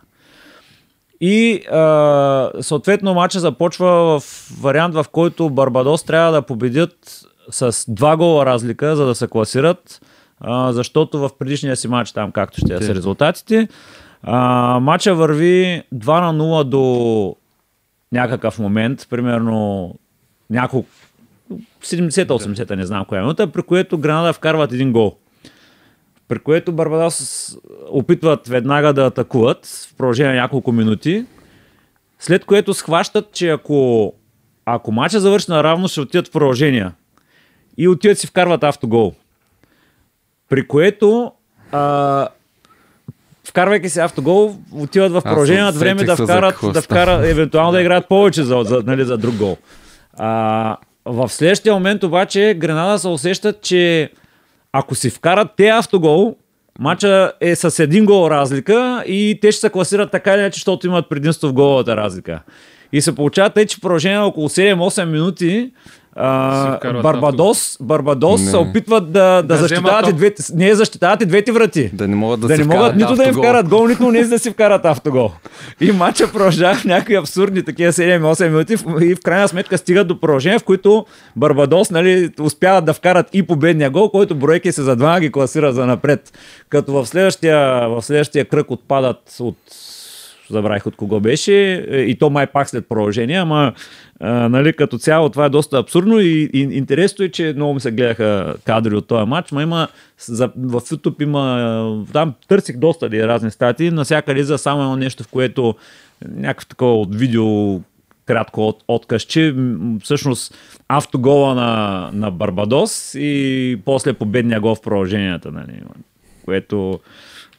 И а, съответно матча започва в вариант, в който Барбадос трябва да победят с два гола разлика, за да се класират, а, защото в предишния си матч там както ще са резултатите. А, матча върви два на нула до някакъв момент, примерно няколко седемдесета-осемдесета, не знам коя минута, при което Гранада вкарват един гол. При което Барбадос опитват веднага да атакуват в продължение на няколко минути, след което схващат, че ако, ако матча завърши наравно, ще отидат в продължения. И отиват си вкарват автогол. При което а, вкарвайки се автогол, отиват в продължение над време да вкарат, да вкарат, евентуално да играят повече за, за, нали, за друг гол. А, в следващия момент обаче Гренада се усещат, че ако си вкарат те автогол, матча е с един гол разлика и те ще се класират така или иначе, защото имат предимство в головата разлика. И се получава тъй, че в продължение около седем-осем минути Uh, Барбадос, Барбадос се опитват да, да, да защитават, и двете, не защитават и двете врати. Да не могат, да да не могат нито автогол. Да им вкарат гол, нито не да си вкарат автогол. И матча продължава в някакви абсурдни такива седем-осем минути и в крайна сметка стигат до продължение, в които Барбадос, нали, успяват да вкарат и победния гол, който бройки се за два ги класира за напред. Като в следващия, в следващия кръг отпадат от... Забравих от кого беше, и то май пак след продължение, ама а, нали, като цяло това е доста абсурдно и, и интересно е, че много ми се гледаха кадри от този матч, ма има за, в YouTube има, там търсих доста ли, разни статии, насякъде за само едно нещо, в което някакво такова от видео кратко от, откъсче, всъщност автогола на, на Барбадос и после победния гол в продълженията, нали, което...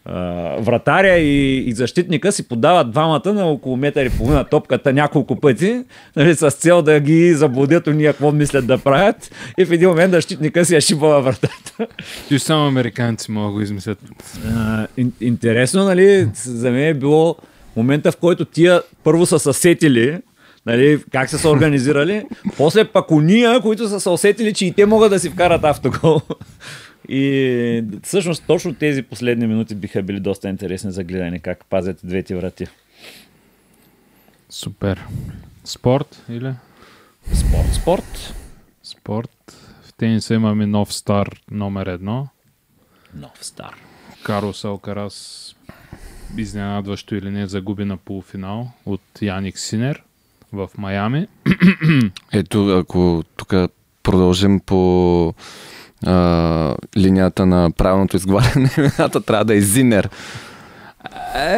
Uh, вратаря и, и защитника си подават двамата на около метър и половина топката няколко пъти, нали, с цел да ги заблудят уния какво мислят да правят и в един момент защитника си я шибава вратата. И само американци могат да го измислят. Uh, ин, интересно, нали, за мен е било момента, в който тия първо са съсетили, нали, как са се организирали, после пак уния, които са се усетили, че и те могат да си вкарат автогол. И всъщност точно тези последни минути биха били доста интересни за гледане, как пазят двете врати. Супер. Спорт или? Спорт, спорт. Спорт. В тениса имаме нов стар номер едно. Нов стар. Карлос Алкарас, изненадващо или не, загуби на полуфинал от Яник Синер в Майами. Ето, ако тук продължим по... Uh, линията на правилното изговаряне имената трябва да е Зинер.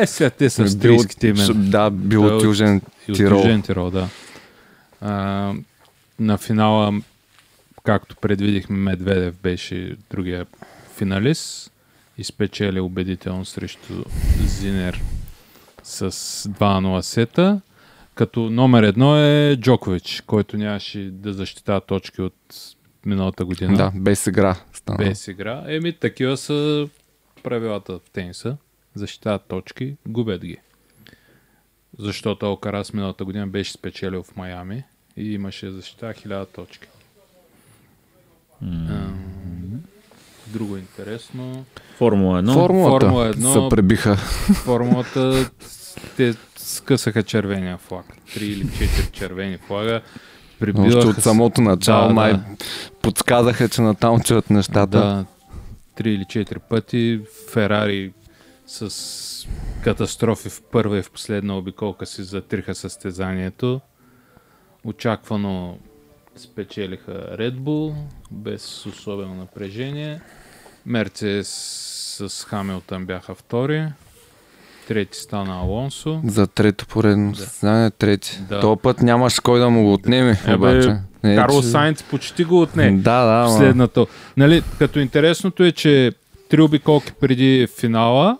Е, сега те са австрийските имена. Да, бил от Южен Тирол. Южен Тирол, да. Uh, на финала, както предвидихме, Медведев беше другия финалист. Изпечели убедително срещу Зинер с два на нула сета. Като номер едно е Джокович, който нямаше да защитава точки от миналата година. Да, без игра стана. Без игра. Еми, такива са правилата в тениса. Защитават точки, губят ги. Защото Алкарас миналата година беше спечелил в Майами и имаше защита хиляда точки. Mm. А, друго интересно. Формула едно. Формулата Формула едно, се пребиха. Формулата те скъсаха червения флаг. Три или четири червени флага. прибиваха. Още от самото начало да, май да. подсказаха, че натам чуят нещата. Да, три или четири пъти Ферари с катастрофи в първа и в последна обиколка си затриха състезанието. Очаквано спечелиха Red Bull без особено напрежение. Мерцес с Хамилтън бяха втори. Трети стана Алонсо. За трето поредно състезание, да. трети. Да. Този път нямаш кой да му го отнеме. Да. Обаче. Е, Карлос че... Сайнц почти го отне. Да, да. Последната. Нали, като интересното е, че три обиколки преди финала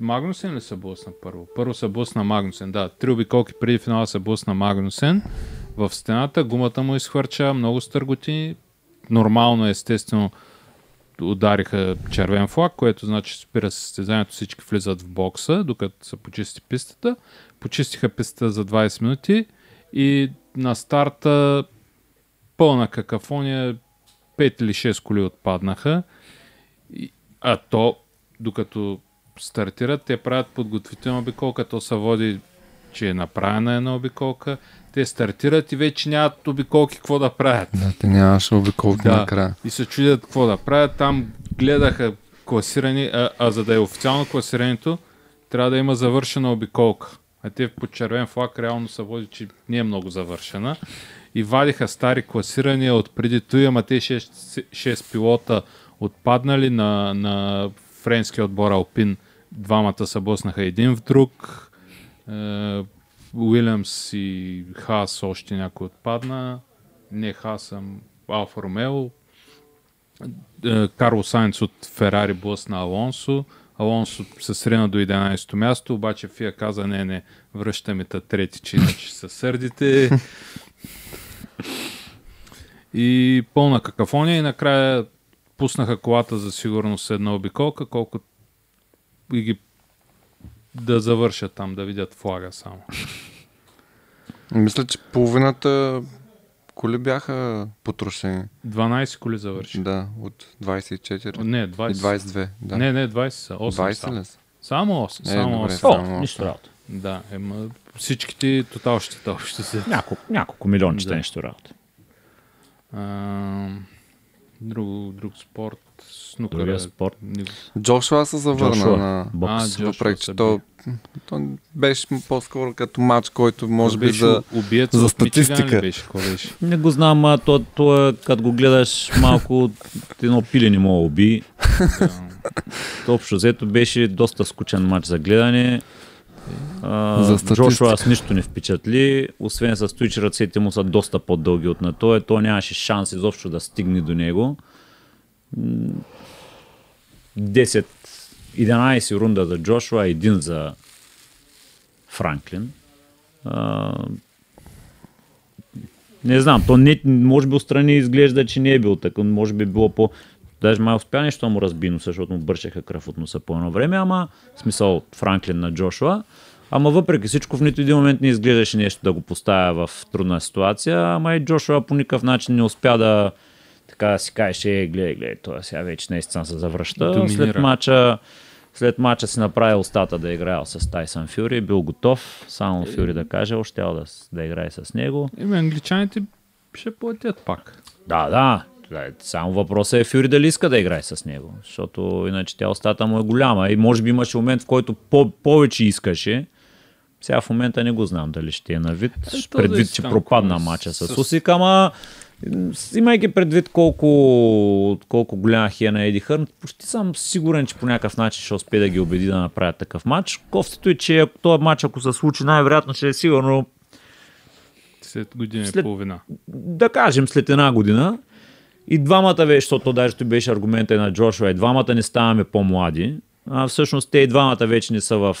Магнусен ли са блъсна първо? Първо са блъсна Магнусен, да. Три обиколки преди финала са блъсна Магнусен. В стената гумата му изхвърча, много стърготи. Нормално, естествено, удариха червен флаг, което значи спира състезанието, всички влизат в бокса, докато се почисти пистата. Почистиха пистата за двайсет минути и на старта пълна какафония, пет или шест коли отпаднаха. А то, докато стартират, те правят подготвителна обиколка, то се води, че е направена една обиколка. Те стартират и вече нямат обиколки какво да правят. Да, те нямаше обиколки да, накрая. И се чудят какво да правят. Там гледаха класирани, а, а за да е официално класирането, трябва да има завършена обиколка. А те под червен флаг реално се води, че не е много завършена. И вадиха стари класирания от преди той, ама те шест пилота отпаднали на, на френския отбор Алпин. Двамата се блъснаха един в друг. Уилямс и Хас още някой отпадна. Не Хас, а Алфа Ромео. Карлос Сайнц от Ферари блъсна Алонсо. Алонсо се срина до единайсето място, обаче Фия каза, не, не, връщаме та трети, че иначе се сърдите. И пълна какафония и накрая пуснаха колата за сигурност една обиколка, колко и ги да завършат там, да видят флага само. Мисля, че половината коли бяха потрошени. дванайсет коли завърши. Да, от двайсет и четири. Не, двайсет. двайсет и две. Да. Не, не, двайсет са. осем двайсет са. Само осем. Е, само добре, осем. Само О, нищо работа. Да, ема, всичките тотал ще тъл ще се... Няколко, няколко милиончета да. Нещо работа. А, друг, друг спорт. Снукър, другия спорт. Джошуа се завърна Джошуа. на бокс, въпреки че то, то беше по-скоро като матч, който може би за, за статистика. Беше, беше. Не го знам, а то, то е, като го гледаш малко, едно пиле не мога уби. То общо взето беше доста скучен матч за гледане. А, за Джошуа с нищо не впечатли, освен с той, че ръцете му са доста по-дълги от на той, то нямаше шанс изобщо да стигне до него. десет единайсет рунда за Джошуа, един за Франклин. А, не знам, то не, може би отстрани изглежда, че не е бил така, може би било по... Даже май успя нещо му разби носа, защото му бършаха кръв от носа по едно време, ама в смисъл Франклин на Джошуа. Ама въпреки всичко в нито един момент не изглеждаше нещо да го поставя в трудна ситуация, ама и Джошуа по никакъв начин не успя да... Така да си кажеш, е, гледай, гледай, това сега вече наистина се завръща. Доминира. След мача, след мача си направи остата да играе с Тайсън Фюри, бил готов, само Фюри да каже, още да, да играе с него. И англичаните ще платят пак. Да, да, само въпросът е Фюри дали иска да играе с него, защото иначе тя остата му е голяма и може би имаше момент, в който по- повече искаше. Сега в момента не го знам дали ще е на вид, е, предвид, да че пропадна мача с, с... Усик, ама... Имайки предвид колко, колко голяма хия на Еди Хърн, почти съм сигурен, че по някакъв начин ще успее да ги убеди да направят такъв матч. Кофтито е, че този матч, ако се случи, най-вероятно ще е сигурно след година и половина. Да кажем след една година. И двамата, защото даже той беше аргумента на Джошуа, и двамата не ставаме по-млади. А всъщност те и двамата вече не са в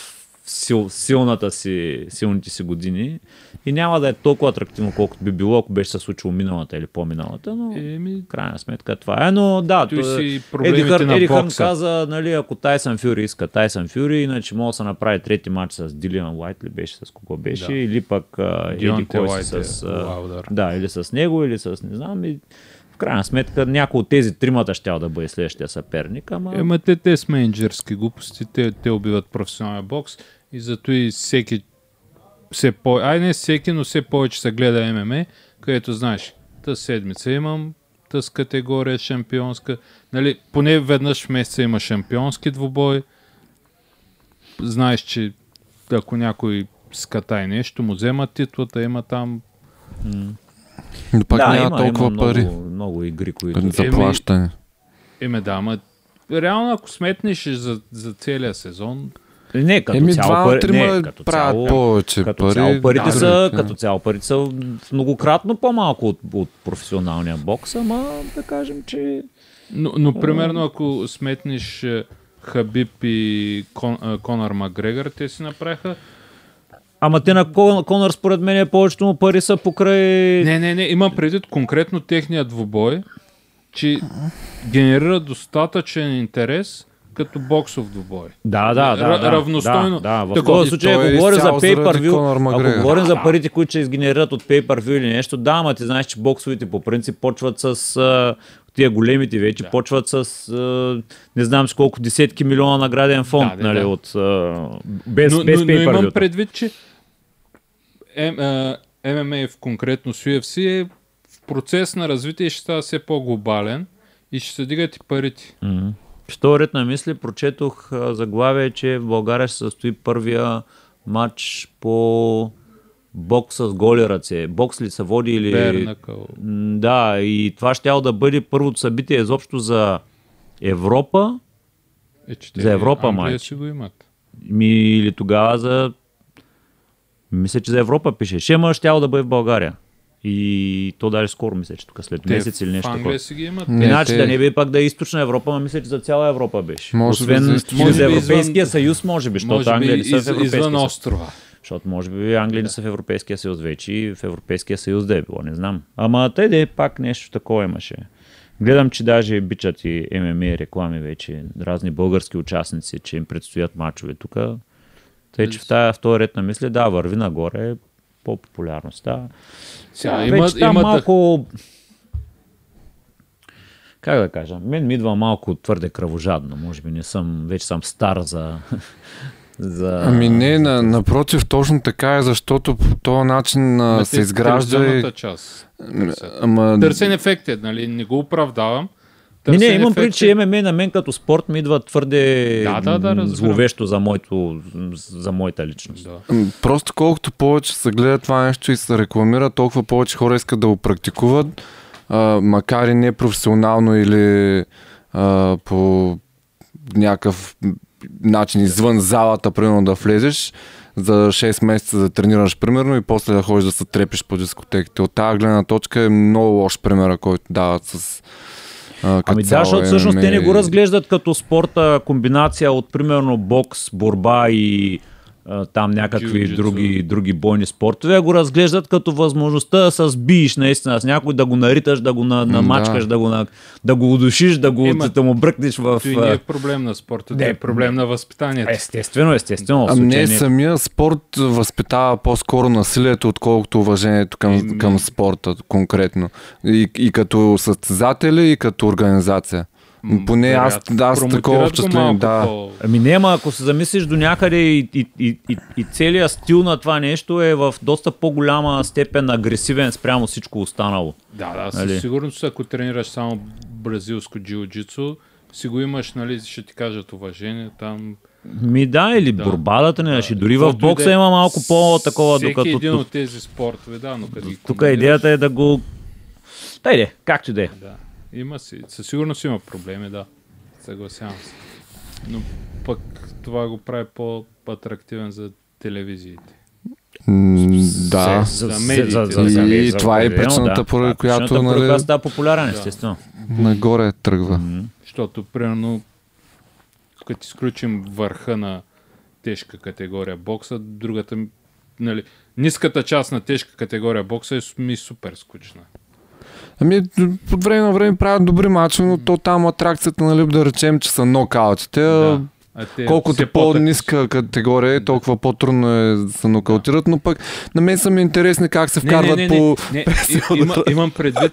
сил, силната си, силните си години и няма да е толкова атрактивно, колкото би било, ако беше се случило миналата или по-миналата, но Еми... крайна сметка това е, но да, той си Еди Хърн, Еди Хърн каза, нали, ако Тайсън Фюри иска Тайсън Фюри, иначе мога да се направи трети матч с Дилиан Уайт ли беше, с кого беше, да. Или пък Еди Кой си с... Е, да, или с него, или с не знам и... В крайна сметка, някой от тези тримата ще да бъде следващия съперник, ама... Ема те, те с менеджерски глупости, те, те убиват професионалния бокс и зато и всеки все по... Ай не всеки, но все повече се гледа ММА, където знаеш, тъс седмица имам, тъс категория шампионска, нали, поне веднъж в месеца има шампионски двубой, знаеш, че ако някой скатай нещо, му взема титлата, има там... Mm. Но пак да, няма има, толкова има пари. Много, много игри, които... Заплащане. Име да, ама реално ако сметнеш за, за целия сезон... Не, като Еми, цяло пари... Не, като цяло, повече като пари, цяло парите да, са... Да. Като цяло парите са многократно по-малко от, от професионалния бокс, ама да кажем, че... Но, но примерно ако сметнеш Хабиб и Кон, Конор Макгрегор, те си направиха... Ама те на Кон, Конор според мен е повечето му пари са покрай... Не, не, не, имам предвид конкретно техния двубой, че генерира достатъчен интерес като боксов двубой. Да, да, да. Р- равностойно. Да, да. В такова случай, ако е говорим за pay-per-view, ако говорим за парите, които ще изгенерират от pay-per-view или нещо, да, ама ти знаеш, че боксовите по принцип почват с... А, тия големите вече да. Почват с а, не знам с колко десетки милиона награден фонд, да, да, нали, да. От... А, без но, без но, pay-per-view. Но имам предвид, че ем ем а конкретно с Ю Еф Си е процес на развитие ще става все по-глобален и ще се дигат и парите. Mm-hmm. Що ред на мисли, прочетох заглавие, че в България ще състои първия матч по бокс с голи ръце. Бокс ли се води или... Бернакъл. Да, и това щяло да бъде първото събитие изобщо за Европа. Е, че за Европа Англия матч. Ще го имат. Или тогава за... Мисля, че за Европа пише. Шема щяло да бъде в България. И то даже скоро мисля, че тук след месец или нещо такова. Иначе те... да не би пак да е източна Европа, но мисля, че за цяла Европа беше. Може Освен би за, за Европейския извън... съюз, може би, защото Англия не са в Европейския съюз. Защото може би Англия не са в Европейския съюз вече и в Европейския съюз да е било, не знам. Ама тъй да е пак нещо такова имаше. Гледам, че даже бичат и ем ем а реклами вече, разни български участници, че им предстоят мачове тук. Тъй, че в тази втори ред на мисли, да, върви нагоре. По-популярността. Сега, вече има, там има малко... Да... Как да кажа? Мен ми идва малко твърде кръвожадно. Може би не съм... Вече съм стар за... за... Ами не, на, напротив, точно така е, защото по този начин а, се изгражда и... Част. Ама... Търсен ефект е, нали? Не го оправдавам. Не, не, имам пред, че ем ем а на мен като спорт ми идва твърде да, да, да, зловещо за, моето, за моята личност. Да. Просто колкото повече се гледа това нещо и се рекламира, толкова повече хора искат да го практикуват, а, макар и не професионално или а, по някакъв начин извън залата, примерно да влезеш, за шест месеца да тренираш примерно и после да ходиш да се трепиш по дискотеките. От тази гледна точка е много лош примера, който дават с... А, ами да, защото всъщност те не го разглеждат като спорта, комбинация от примерно бокс, борба и а, там някакви други, други бойни спортове, го разглеждат като възможността да се сбиеш наистина с някой, да го нариташ, да го на, намачкаш, да. Да, го на, да го удушиш, да го Ема, да му бръкнеш в... Това не е проблем на спорта, не е проблем на възпитанието. Естествено, естествено. А не, самия спорт възпитава по-скоро насилието, отколкото уважението към, Еми... към спорта конкретно. И, и като състезатели, и като организация. Поне аз, аз такова впечатление, да. Ами не, ама ако се замислиш до някъде и, и, и, и целият стил на това нещо е в доста по-голяма степен агресивен спрямо всичко останало. Да, да, със нали? Сигурност, ако тренираш само бразилско джиу-джицу, си го имаш, нали, ще ти кажат уважение там. Ми да, или да, борба да тренираш. Да, и дори в бокса има малко по-такова. Всеки докато... един от тези спортове, да, но като ги комбинираш... Тук идеята е да го... Та иде, както иде. Да. Има си, със сигурност има проблеми, да. Съгласявам се. Но пък това го прави по-атрактивен за телевизиите. Mm, да. За, за медиите. За, за, за, и за, това е причината, да, поради която... Причината, нали, поради става популярен, естествено. Да. Нагоре тръгва. Mm-hmm. Защото, примерно, като изключим върха на тежка категория бокса, другата, нали, ниската част на тежка категория бокса е ми супер скучна. Ами, от време на време правят добри мачове, но то там атракцията, нали, да речем, че са нокаутите. Да. Колкото по-ниска категория е, толкова по-трудно е да се нокаутират, да. Но пък на мен са ми интересни как се вкарват не, не, не, по... Не, не. Има, имам предвид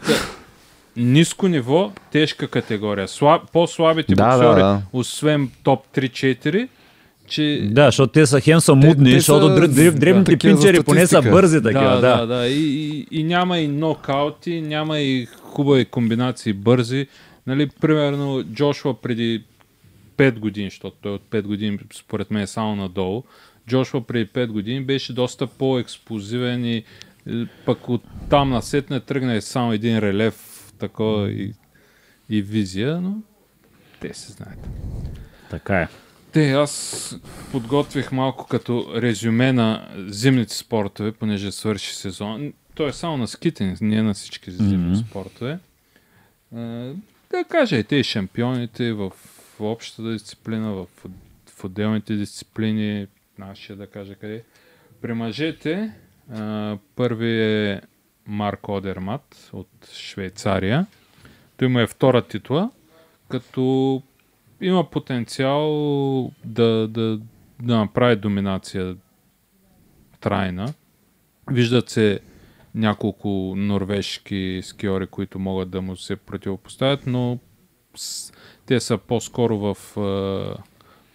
ниско ниво, тежка категория. Слаб, по-слабите боксери, да, да, да. Освен топ три-четири, че... Да, защото те са хем са мудни, те, защото са... дребните пинчери поне са бързи такива. Да, да, да. И, и, и няма и нокаути, няма и хубави комбинации бързи. Нали, примерно Джошуа преди пет години, защото той от пет години според мен е само надолу, Джошуа преди пет години беше доста по-експлозивен и пък от там насетне тръгна само един релеф такова и, и визия, но те се знаят. Така е. Те, аз подготвих малко като резюме на зимните спортове, понеже свърши сезон. Той е само на скитинг, не на всички зимни mm-hmm. спортове. А, да кажа и те и шампионите в, в общата дисциплина, в, в отделните дисциплини, нашия да кажа къде. При мъжете а, първи е Марк Одермат от Швейцария. Той му е втора титла, като има потенциал да, да, да направи доминация трайна. Виждат се няколко норвежки скиори, които могат да му се противопоставят, но те са по-скоро в е,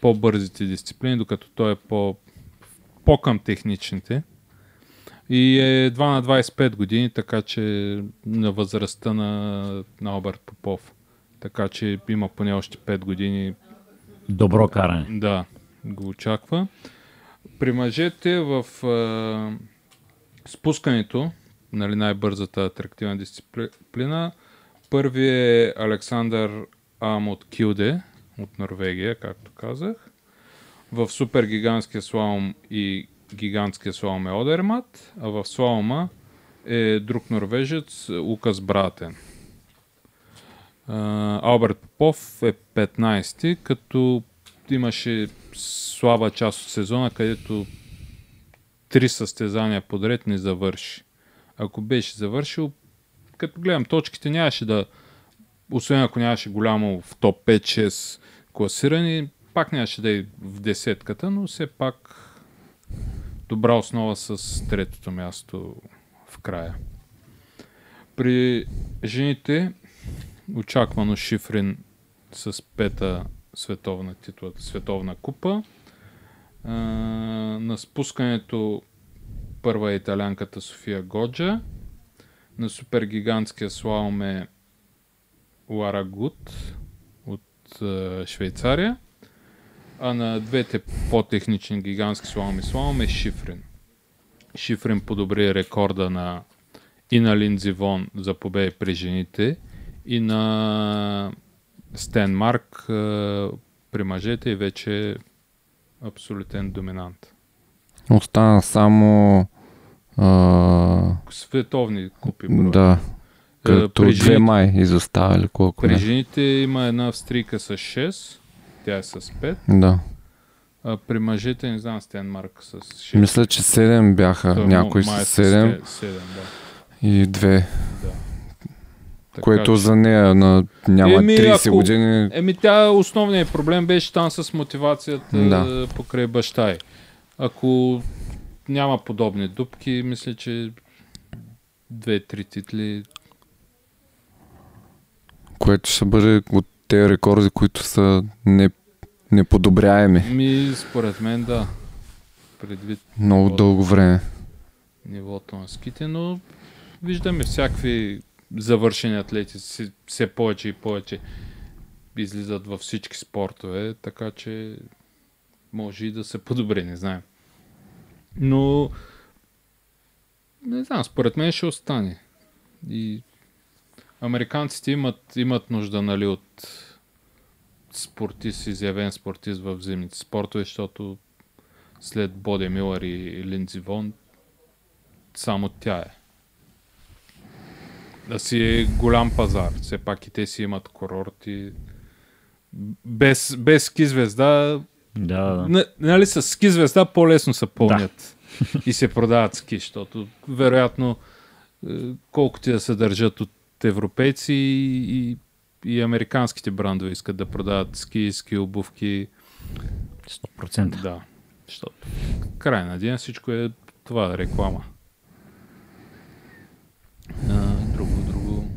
по-бързите дисциплини, докато той е по, по-към техничните. И е две на двадесет и пет години, така че на възрастта на, на Алберт Попов. Така че има поне още пет години. Добро каране. Да, го очаква. При мъжете в е, спускането, нали, най-бързата атрактивна дисциплина, първи е Александър Ам от Килде, от Норвегия, както казах. В супергигантския слалом и гигантския слалом е Одермат, а в слалома е друг норвежец Лукас Братен. Алберт Попов е петнадесети, като имаше слаба част от сезона, където три състезания подред не завърши. Ако беше завършил, като гледам точките, нямаше да, освен ако нямаше голямо в топ пет шест класирани, пак нямаше да е в десетката, но все пак добра основа с третото място в края. При жените очаквано Шифрин с пета световна титла, световна купа. А, на спускането първа е италянката София Годжа. На супергигантския слалом е Лара Гуд от а, Швейцария. А на двете по-технични гигантски слалом и слалом е Шифрин. Шифрин подобри рекорда на и на Линдзи Вон за победи при жените и на Стенмарк при мъжете и вече е абсолютен доминант. Остана само а... световни купи. Бро. Да, като при жените, две май изостава или колко. При жените има една австрийка с шест, тя е с пет. Да. А при мъжете не знам Стенмарк с шест. Мисля, че седем бяха, той, някой с седем. седем да. И две. Да. Което за нея на няма еми, тридесет ако, години... Еми тя основният проблем беше там с мотивацията да. Покрай баща ѝ. Ако няма подобни дупки, мисля, че две-три титли... Което ще бъде от тези рекорди, които са не, неподобряеми. Ми, според мен да. Предвид... Много нивото, дълго време. Нивото на ските, но виждаме всякакви... завършени атлети все повече и повече излизат във всички спортове, така че може и да се подобри, не знам. Но не знам, според мен ще остане. И американците имат, имат нужда, нали, от спортист, изявен спортист в зимните спортове, защото след Боди Милър и Линдзи Вон само тя е. Да си е голям пазар. Все пак и те си имат курорти. Без, без ски звезда... Да, да. Н- нали с ски звезда по-лесно се пълнят. Да. И се продават ски, защото вероятно колкото да се държат от европейци и, и американските брандове искат да продават ски, ски обувки. сто процента. Да. Защото край на ден всичко е това реклама. Друго, друго.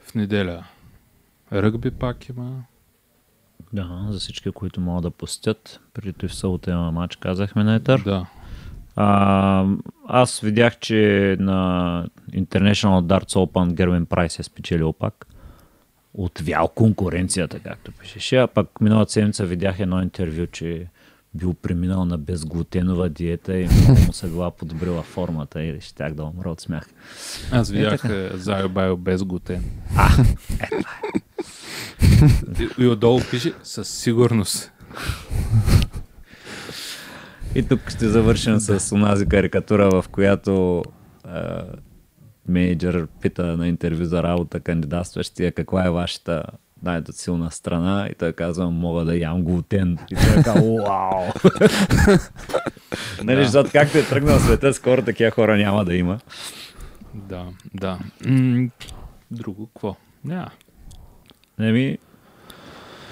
В неделя ръгби пак има. Да, за всички, които могат да пустят. Преди в събота имаме матч, казахме на етър. Да. А, аз видях, че на International Darts Open Гервин Прайс е спечелил пак. Отвял конкуренцията, както пишеше. А пак миналата седмица видях едно интервю, че бил преминал на безглутенова диета и много му се била подобрила формата и щях да умра от смях. Аз видях е, Зайобайо без глутен. А, е, и отдолу пише със сигурност. И тук ще завършим с онази карикатура, в която е, менеджер пита на интервю за работа кандидатстващия каква е вашата най-то силна страна и той казва, мога да ям глутен. И той казва, уау! Нали, защото както е тръгнал света, скоро такива хора няма да има. Да, да. Друго, какво? Няма. Еми,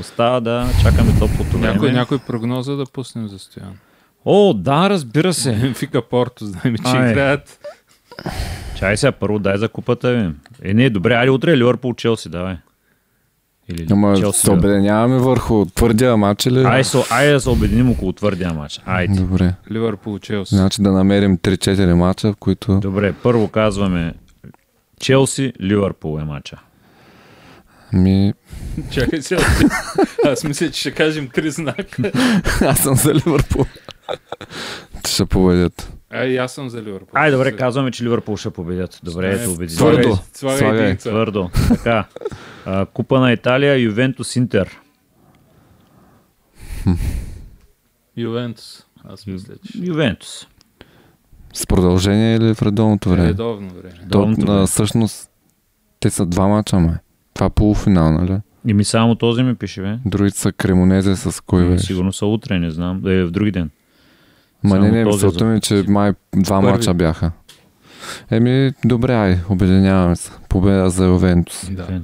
остава да чакаме топ от време. Някой прогноза да пуснем за Стоян? О, да, разбира се. Бенфика Порто, знай ми, че играят. Чай сега, първо дай за купата ви. Е, не, добре, али утре Ливърпул Челси, давай. Или ама, Челси, се обединяваме върху твърдия матч или? Ай, со, ай да се обединим около твърдия матч. Айде. Добре. Ливърпул Челси. Значи да намерим три-четири матча, в които... Добре, първо казваме Челси, Ливърпул е матча. Ми... Чакай сега. Аз мисля, че ще кажем три знака. Аз съм за Ливърпул. Те ще победят. Ай, аз съм за Ливърпул. Ай, добре, казваме, че Ливърпул ще победят. Добре, ето убедите. Твърдо. Слагай, твърдо. Така. А, Купа на Италия, Ювентус Интер. Ювентус. Аз мисля, че... Ювентус. С продължение или в редовното време? Редовно време. Редовното време. Всъщност, те са два мача, ме. Това е полуфинал, нали? И ми само този ми пише, бе. Другите са Кремонезе с кой, бе? Сигурно са утре, не знам. Да е в други ден. Ма не, не, мисълта ми, че май два мача бяха. Еми, добре, ай, обединяваме се. Победа за Ювентус. Да.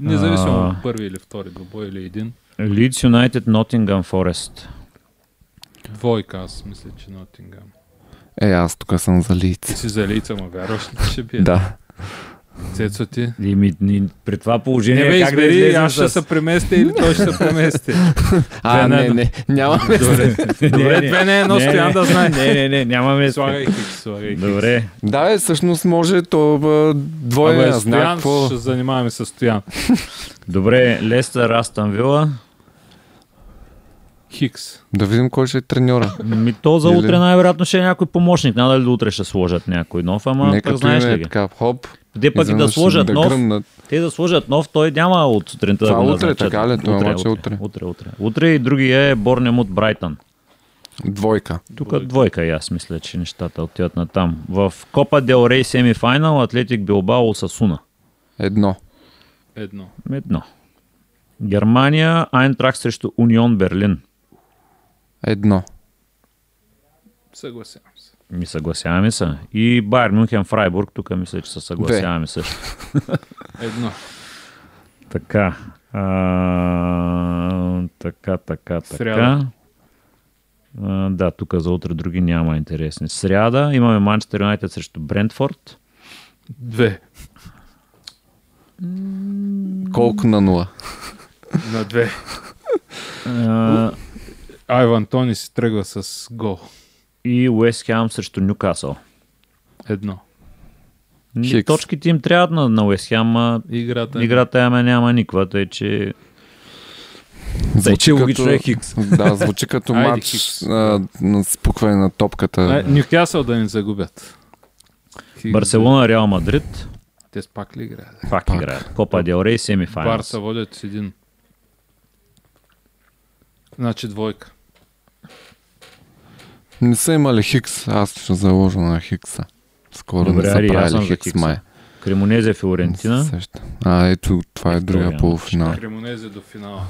Независимо от първи или втори двобой или един. Лидс Юнайтед, Нотингъм Форест. Двойка, аз мисля, че Нотингъм. Е, аз тук съм за Лидс. Ти си за Лидс, ама вярваш ли ще бие? Да. Цецо ти. И ми, ни, при това положение не бе, как избери, да излезем аз ще с... се премести или той ще се премести. А, а не, не, нямаме. Добре, две не е едно Стоян да знае. Не, не, не, нямаме. Слагай хикс, слагай хикс. Добре. Да, бе, всъщност може то двойния знак. Стоян, ще занимаваме с Стоян. Добре, Лестър, Астън Вила. Хикс. Да видим кой ще е треньора. Ми то за утре най-вероятно ще е някой помощник. Надали до утре ще сложат някой нов, ама нека пък знаеш ли ги. Така, хоп. Де пък и да сложат да нов, гръмнат. Те да сложат нов, той няма от сутринта да го назначат. Това утре, така ли? Това матч е утре. Утре, утре. Утре и другия е Борнемут Брайтън. Двойка. Тук двойка и аз мисля, че нещата отиват на там. В Копа дел Рей семифайнал Атлетик Билбао Осасуна. Едно. Едно. Едно. Германия, Айнтрах срещу Унион Берлин. Едно. Съгласявам се. Ми съгласяваме се. И Байер Мюнхен Фрайбург, тук мисля, че се съгласяваме също. Едно. Така. А, така, така, така. А, да, тук за утре други няма интересни. Сряда имаме Манчестър Юнайтед срещу Брентфорд. Две. Колко на нула? На две. А, Айван Тони си тръгва с гол. И Уест Хем срещу Нюкасъл. Едно. Хикс. Точките им трябват на, на Уест Хем, а играта, играта ама няма никаква, тъй че... Звучи логично е хикс. Да, звучи като матч а, на спукване на топката. Нюкасъл да ни загубят. Хикс. Барселона, Реал Мадрид. Те с пак ли играят? Пак, пак играят. Копа дел Рей, семифайналс. Барса водят с един. Значи двойка. Не са имали хикс, аз ще заложа на хикса. Скоро добре, не са ари, правили хикс, хикс май. Кремонезе Фиорентина. А, ето, това е, е другия полуфинал. Кремонезе до финала.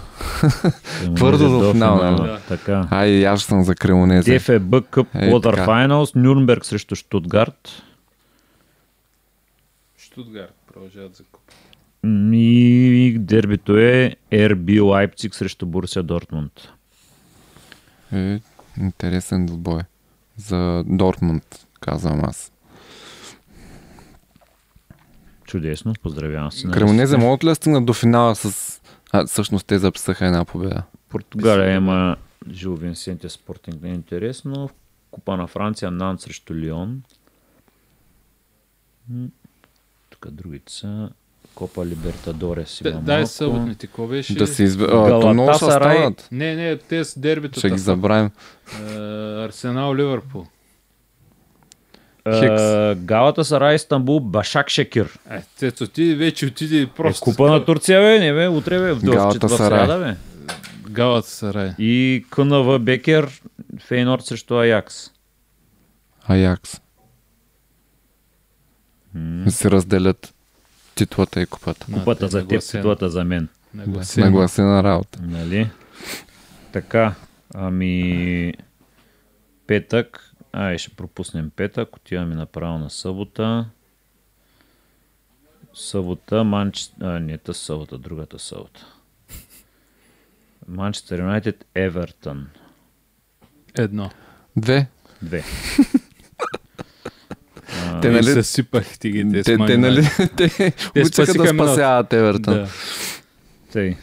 Твърдо до финала. Да. Така. Ай, аз съм за Кремонезе. ДФБ Къп, Лотър Файналс, Нюрнберг срещу Штутгарт. Штутгарт продължават за куп. И дербито е РБ Лайпциг срещу Борусия Дортмунд. Е... Интересен двубой. За Дортмунд, казвам аз. Чудесно, поздравявам се. Кремонезе могат ли да стигнат до финала с... А, всъщност те записаха една победа. Португалия има Жил Винсенте Спортинг, не е интересно. В Купа на Франция Нант срещу Лион. Тук другите са Копа Либертадорес. Да, дай съботните, какво беше? Да се изб... Галатасарай. Не, не, те с дербито. Ще ги забравим. Арсенал Ливърпул. Галатасарай, Истанбул, Башак Шекир. Е, тето ти вече отиде просто. Е, Купа на Турция, бе, не бе, утре бе, в дълчета в сряда, бе. Галатасарай. И КНВ Бекер, Фейенорд срещу Аякс. Аякс. М-м. Се разделят титлата и купата. Купата а, за теб, титлата за мен. Нагласена, нагласена работа. Нали? Така, ами петък. Ай, ще пропуснем петък. Отиваме направо на събота. Събота, Манчестър... А, не тъс събота, другата събота. Манчестър Юнайтед, Евертън. Едно. Две. Две. А, те нали се сипах тигите. Те, те нали те учаха да спасяват Евертън. Да. Тъй.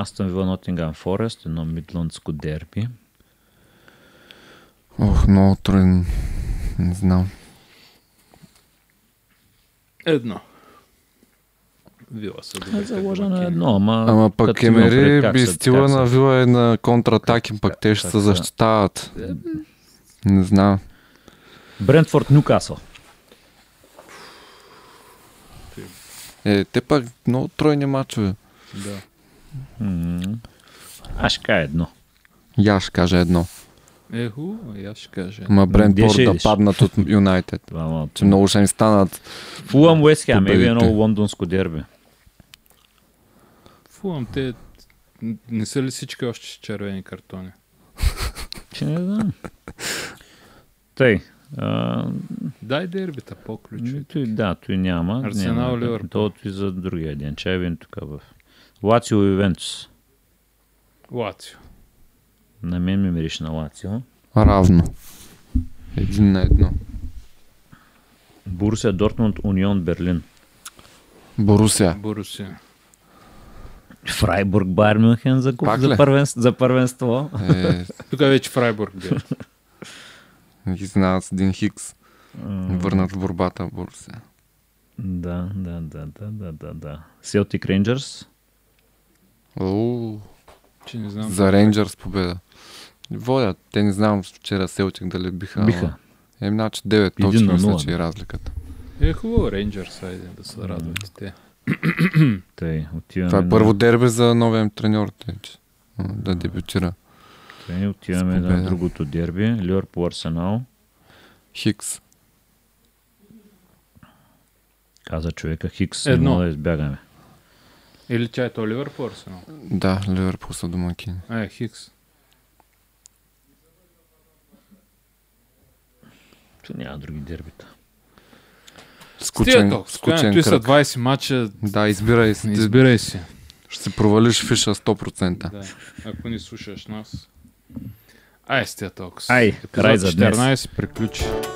Астън Вила, Нотингъм Форест, едно мидландско дерби. Ох, много трудно. Не знам. Едно. Вила са добре. Заложено е едно, ама... Ама пък Емери би стила на Вила е на контратаки, пък те ще се защитават. Не знам. Брентфорд, Нюкасъл. Е, те пак много тройни мачове. Да. М-м. Аз ще кажа едно. Я ще кажа едно. Еху, я ще кажа. Ма Брентфорд да паднат от Юнайтед. Че много ще им станат. Фулъм, Уест Хем, е едно лондонско дерби. Фулъм, те не са ли всички още с червени картони? Че не знам. Тъй. А... Дай дербита по-ключови. Да, той няма. Арсенал Ливърпул. Тото и за другия ден. Чайвин тук в Лацио и Вентус. Лацио. На мен ми мириш на Лацио. Равно. Един на едно. Борусия, Дортмунд, Унион, Берлин. Борусия. Борусия. Фрайбург, Байер Мюнхен за, за, първен, за първенство. Е... Тук вече Фрайбург бе. Ги знаят с един Хикс. Върнат в борбата Борусия. Да, да, да, да, да, да. Селтик, Рейнджърс. Ооо. За Рейнджърс победа. Водят. Те не знам вчера Селтик дали биха. Биха. Е, значи девет точки мисля, че е разликата. Е, хубаво Рейнджърс, айде да се радват те. Тъй, отиваме. Това е първо дерби за новия треньор, да дебютира. Okay, отиваме на другото дерби. Ливърпул, Арсенал. Хикс. Каза човека Хикс. Едно. Не мога да избягаме. Или чай то Ливърпул, Арсенал? Да, Ливърпул са домакини. А, е, Хикс. Ту няма други дербита. Скучен, Стието, скучен кръг. Ти са двайсет мача. Да, избирай си. Избирай си. Ще се провалиш фиша сто процента. Да, ако не слушаш нас. Ай, сте толкова. Ай, край за днес. четиринайсет приключи.